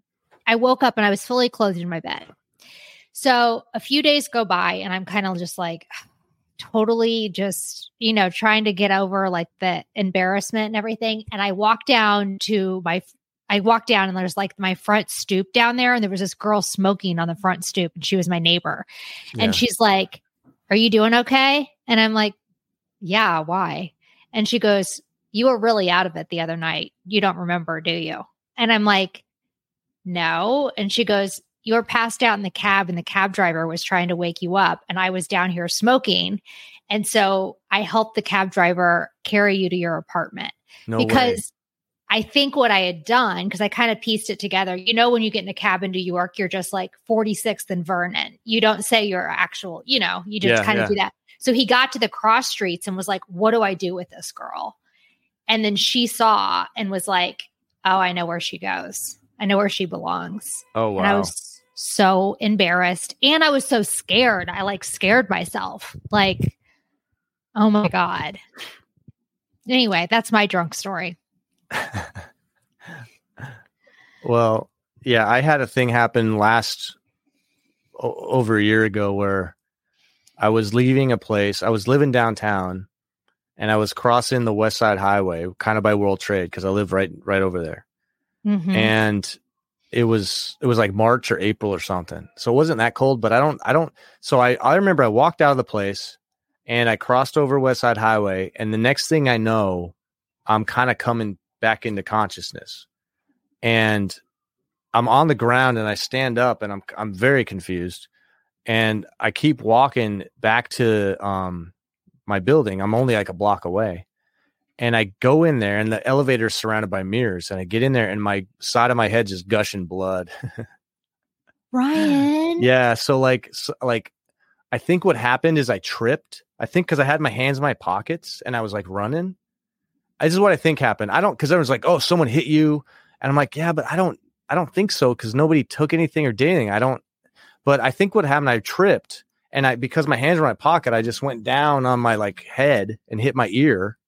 I woke up and I was fully clothed in my bed. So a few days go by, and I'm kind of just like, totally just, you know, trying to get over like the embarrassment and everything. And I walked down to my, I walked down and there's like my front stoop down there. And there was this girl smoking on the front stoop, and she was my neighbor. Yeah. And she's like, are you doing okay? And I'm like, yeah, why? And she goes, you were really out of it the other night. You don't remember, do you? And I'm like, no. And she goes, you were passed out in the cab, and the cab driver was trying to wake you up, and I was down here smoking. And so I helped the cab driver carry you to your apartment. No because way. I think what I had done, because I kind of pieced it together, you know, when you get in a cab in New York, you're just like forty-sixth and Vernon. You don't say your actual, you know, you just yeah, kind of yeah. do that. So he got to the cross streets and was like, what do I do with this girl? And then she saw and was like, oh, I know where she goes. I know where she belongs. Oh, wow. And I was so embarrassed, and I was so scared. I like scared myself, like, oh my God. Anyway, that's my drunk story. Well, yeah, I had a thing happen last o- over a year ago where I was leaving a place. I was living downtown, and I was crossing the West Side Highway kind of by World Trade, 'cause I live right, right over there. Mm-hmm. And It was it was like March or April or something. So it wasn't that cold, but I don't I don't. So I, I remember I walked out of the place, and I crossed over West Side Highway. And the next thing I know, I'm kind of coming back into consciousness. And I'm on the ground and I stand up and I'm, I'm very confused. And I keep walking back to um, my building. I'm only like a block away. And I go in there and the elevator is surrounded by mirrors. And I get in there and my side of my head is gushing blood. Ryan. Yeah. So like, so like, I think what happened is I tripped. I think because I had my hands in my pockets and I was like running. This is what I think happened. I don't, because everyone's like, oh, someone hit you. And I'm like, yeah, but I don't, I don't think so. Because nobody took anything or did anything. I don't. But I think what happened, I tripped, and I, because my hands were in my pocket, I just went down on my like head and hit my ear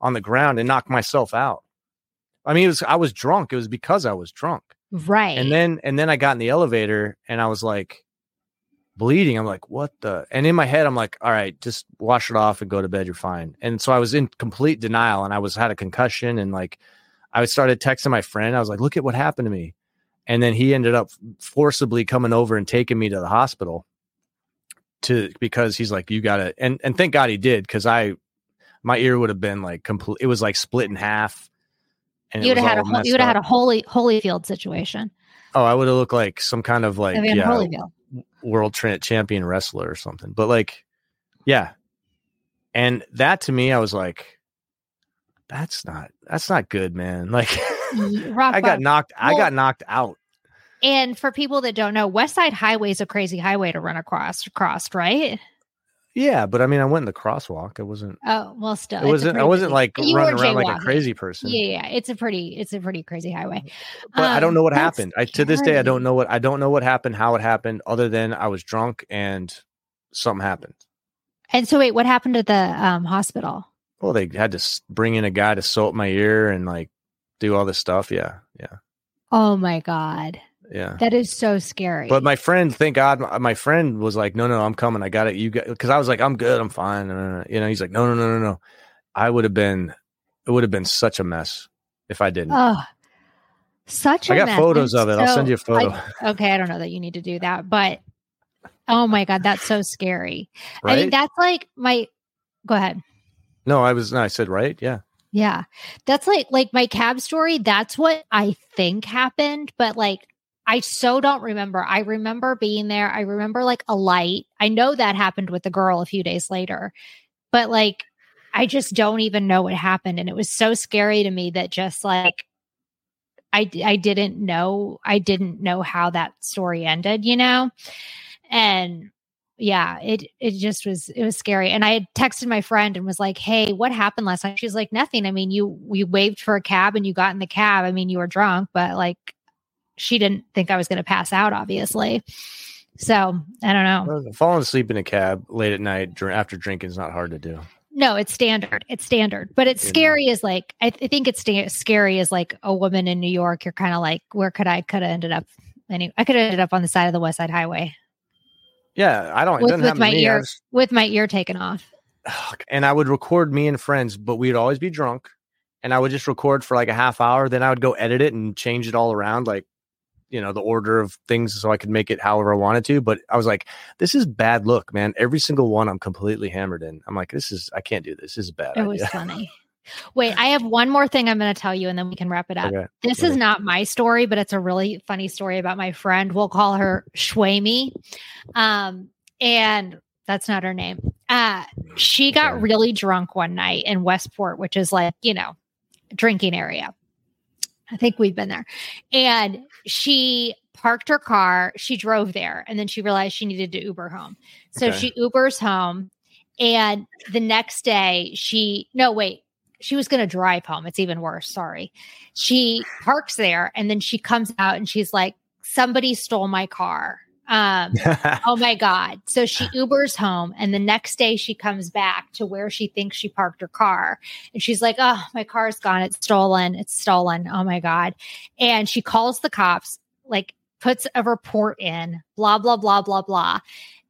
on the ground and knocked myself out. I mean, it was, I was drunk. It was because I was drunk. Right. And then, and then I got in the elevator and I was like bleeding. I'm like, what the, and in my head, I'm like, all right, just wash it off and go to bed. You're fine. And so I was in complete denial and I was, had a concussion, and like, I started texting my friend. I was like, look at what happened to me. And then he ended up forcibly coming over and taking me to the hospital to, because he's like, you gotta, and, and thank God he did. Cause I, my ear would have been like complete. It was like split in half. And you'd have had a, you'd have had a Holy Holyfield situation. Oh, I would have looked like some kind of like, yeah, world champion wrestler or something, but like, yeah. And that to me, I was like, that's not, that's not good, man. Like, I got knocked. Well, I got knocked out. And for people that don't know, West Side Highway is a crazy highway to run across, across, right? Yeah, but I mean, I went in the crosswalk. It wasn't. Oh well, still. It wasn't. I wasn't like running around like a crazy person. Yeah, yeah. It's a pretty. It's a pretty crazy highway. But um, I don't know what happened. I to this day I don't know what I don't know what happened, how it happened, other than I was drunk and something happened. And so, wait, what happened at the um, hospital? Well, they had to bring in a guy to sew up my ear and like do all this stuff. Yeah. Yeah. Oh my God. Yeah. That is so scary. But my friend, thank God, my friend was like, no, no, I'm coming. I got it. You got, cause I was like, I'm good. I'm fine. You know, he's like, no, no, no, no, no. I would have been, it would have been such a mess if I didn't. Oh, such a mess. I got photos of it. I'll send you a photo. I, okay. I don't know that you need to do that, but oh my God, that's so scary. Right? I mean, that's like my, go ahead. No, I was, no, I said, right. Yeah. Yeah. That's like, like my cab story. That's what I think happened, but like, I so don't remember. I remember being there. I remember like a light. I know that happened with the girl a few days later, but like, I just don't even know what happened. And it was so scary to me that just like, I, I didn't know, I didn't know how that story ended, you know? And yeah, it, it just was, it was scary. And I had texted my friend and was like, hey, what happened last night? She's like, nothing. I mean, you, we waved for a cab and you got in the cab. I mean, you were drunk, but like, she didn't think I was going to pass out, obviously. So I don't know. Falling asleep in a cab late at night dr- after drinking is not hard to do. No, it's standard. It's standard, but it's scary as like, I, th- I think it's st- scary as like a woman in New York. You're kind of like, where could I, could have ended up? Any, I could have ended up on the side of the West Side Highway. Yeah, I don't. With, it with my me. ear, was, with my ear taken off, and I would record me and friends, but we'd always be drunk, and I would just record for like a half hour. Then I would go edit it and change it all around, like you know the order of things, so I could make it however I wanted to. But I was like, this is bad look, man. Every single one, I'm completely hammered in. I'm like, this is I can't do this. This is bad. It idea. was funny. Wait, I have one more thing I'm going to tell you, and then we can wrap it up. Okay. This okay. is not my story, but it's a really funny story about my friend. We'll call her Shwamy. Um, and that's not her name. Uh, she got really drunk one night in Westport, which is like, you know, drinking area. I think we've been there. And she parked her car. She drove there, and then she realized she needed to Uber home. So okay. she Ubers home. And the next day she, no, wait. She was going to drive home. It's even worse. Sorry. She parks there and then she comes out and she's like, somebody stole my car. Um, oh my God. So she Ubers home and the next day she comes back to where she thinks she parked her car. And she's like, oh, my car's gone. It's stolen. It's stolen. Oh my God. And she calls the cops, like puts a report in, blah, blah, blah, blah, blah.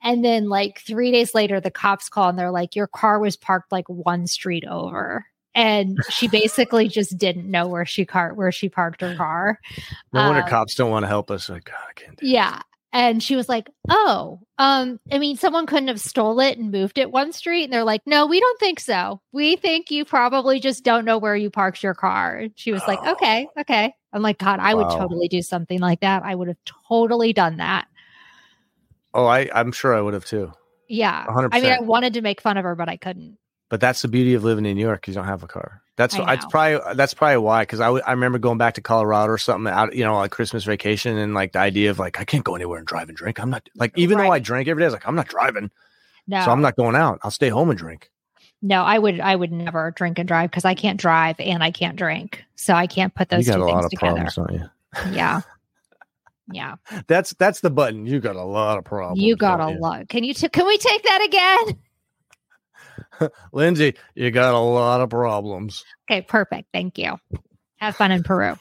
And then like three days later, the cops call and they're like, your car was parked like one street over. And she basically just didn't know where she car where she parked her car. No wonder um, cops don't want to help us. Like, God, I can't do yeah. This. And she was like, oh, um, I mean, someone couldn't have stole it and moved it one street. And they're like, no, we don't think so. We think you probably just don't know where you parked your car. And she was oh. like, okay, okay. I'm like, God, I wow. would totally do something like that. I would have totally done that. Oh, I, I'm sure I would have too. Yeah. one hundred percent. I mean, I wanted to make fun of her, but I couldn't. But that's the beauty of living in New York. You don't have a car. That's I that's probably that's probably why. Because I, w- I remember going back to Colorado or something out, you know, like Christmas vacation, and like the idea of like I can't go anywhere and drive and drink. I'm not like even right. though I drank every day, I was like I'm not driving. No, so I'm not going out. I'll stay home and drink. No, I would I would never drink and drive because I can't drive and I can't drink, so I can't put those. You got two a lot of together. Problems, don't you? Yeah, yeah. That's that's the button. You got a lot of problems. You got a you? lot. Can you t- can we take that again? Lindsay, you got a lot of problems. Okay, perfect. Thank you. Have fun in Peru.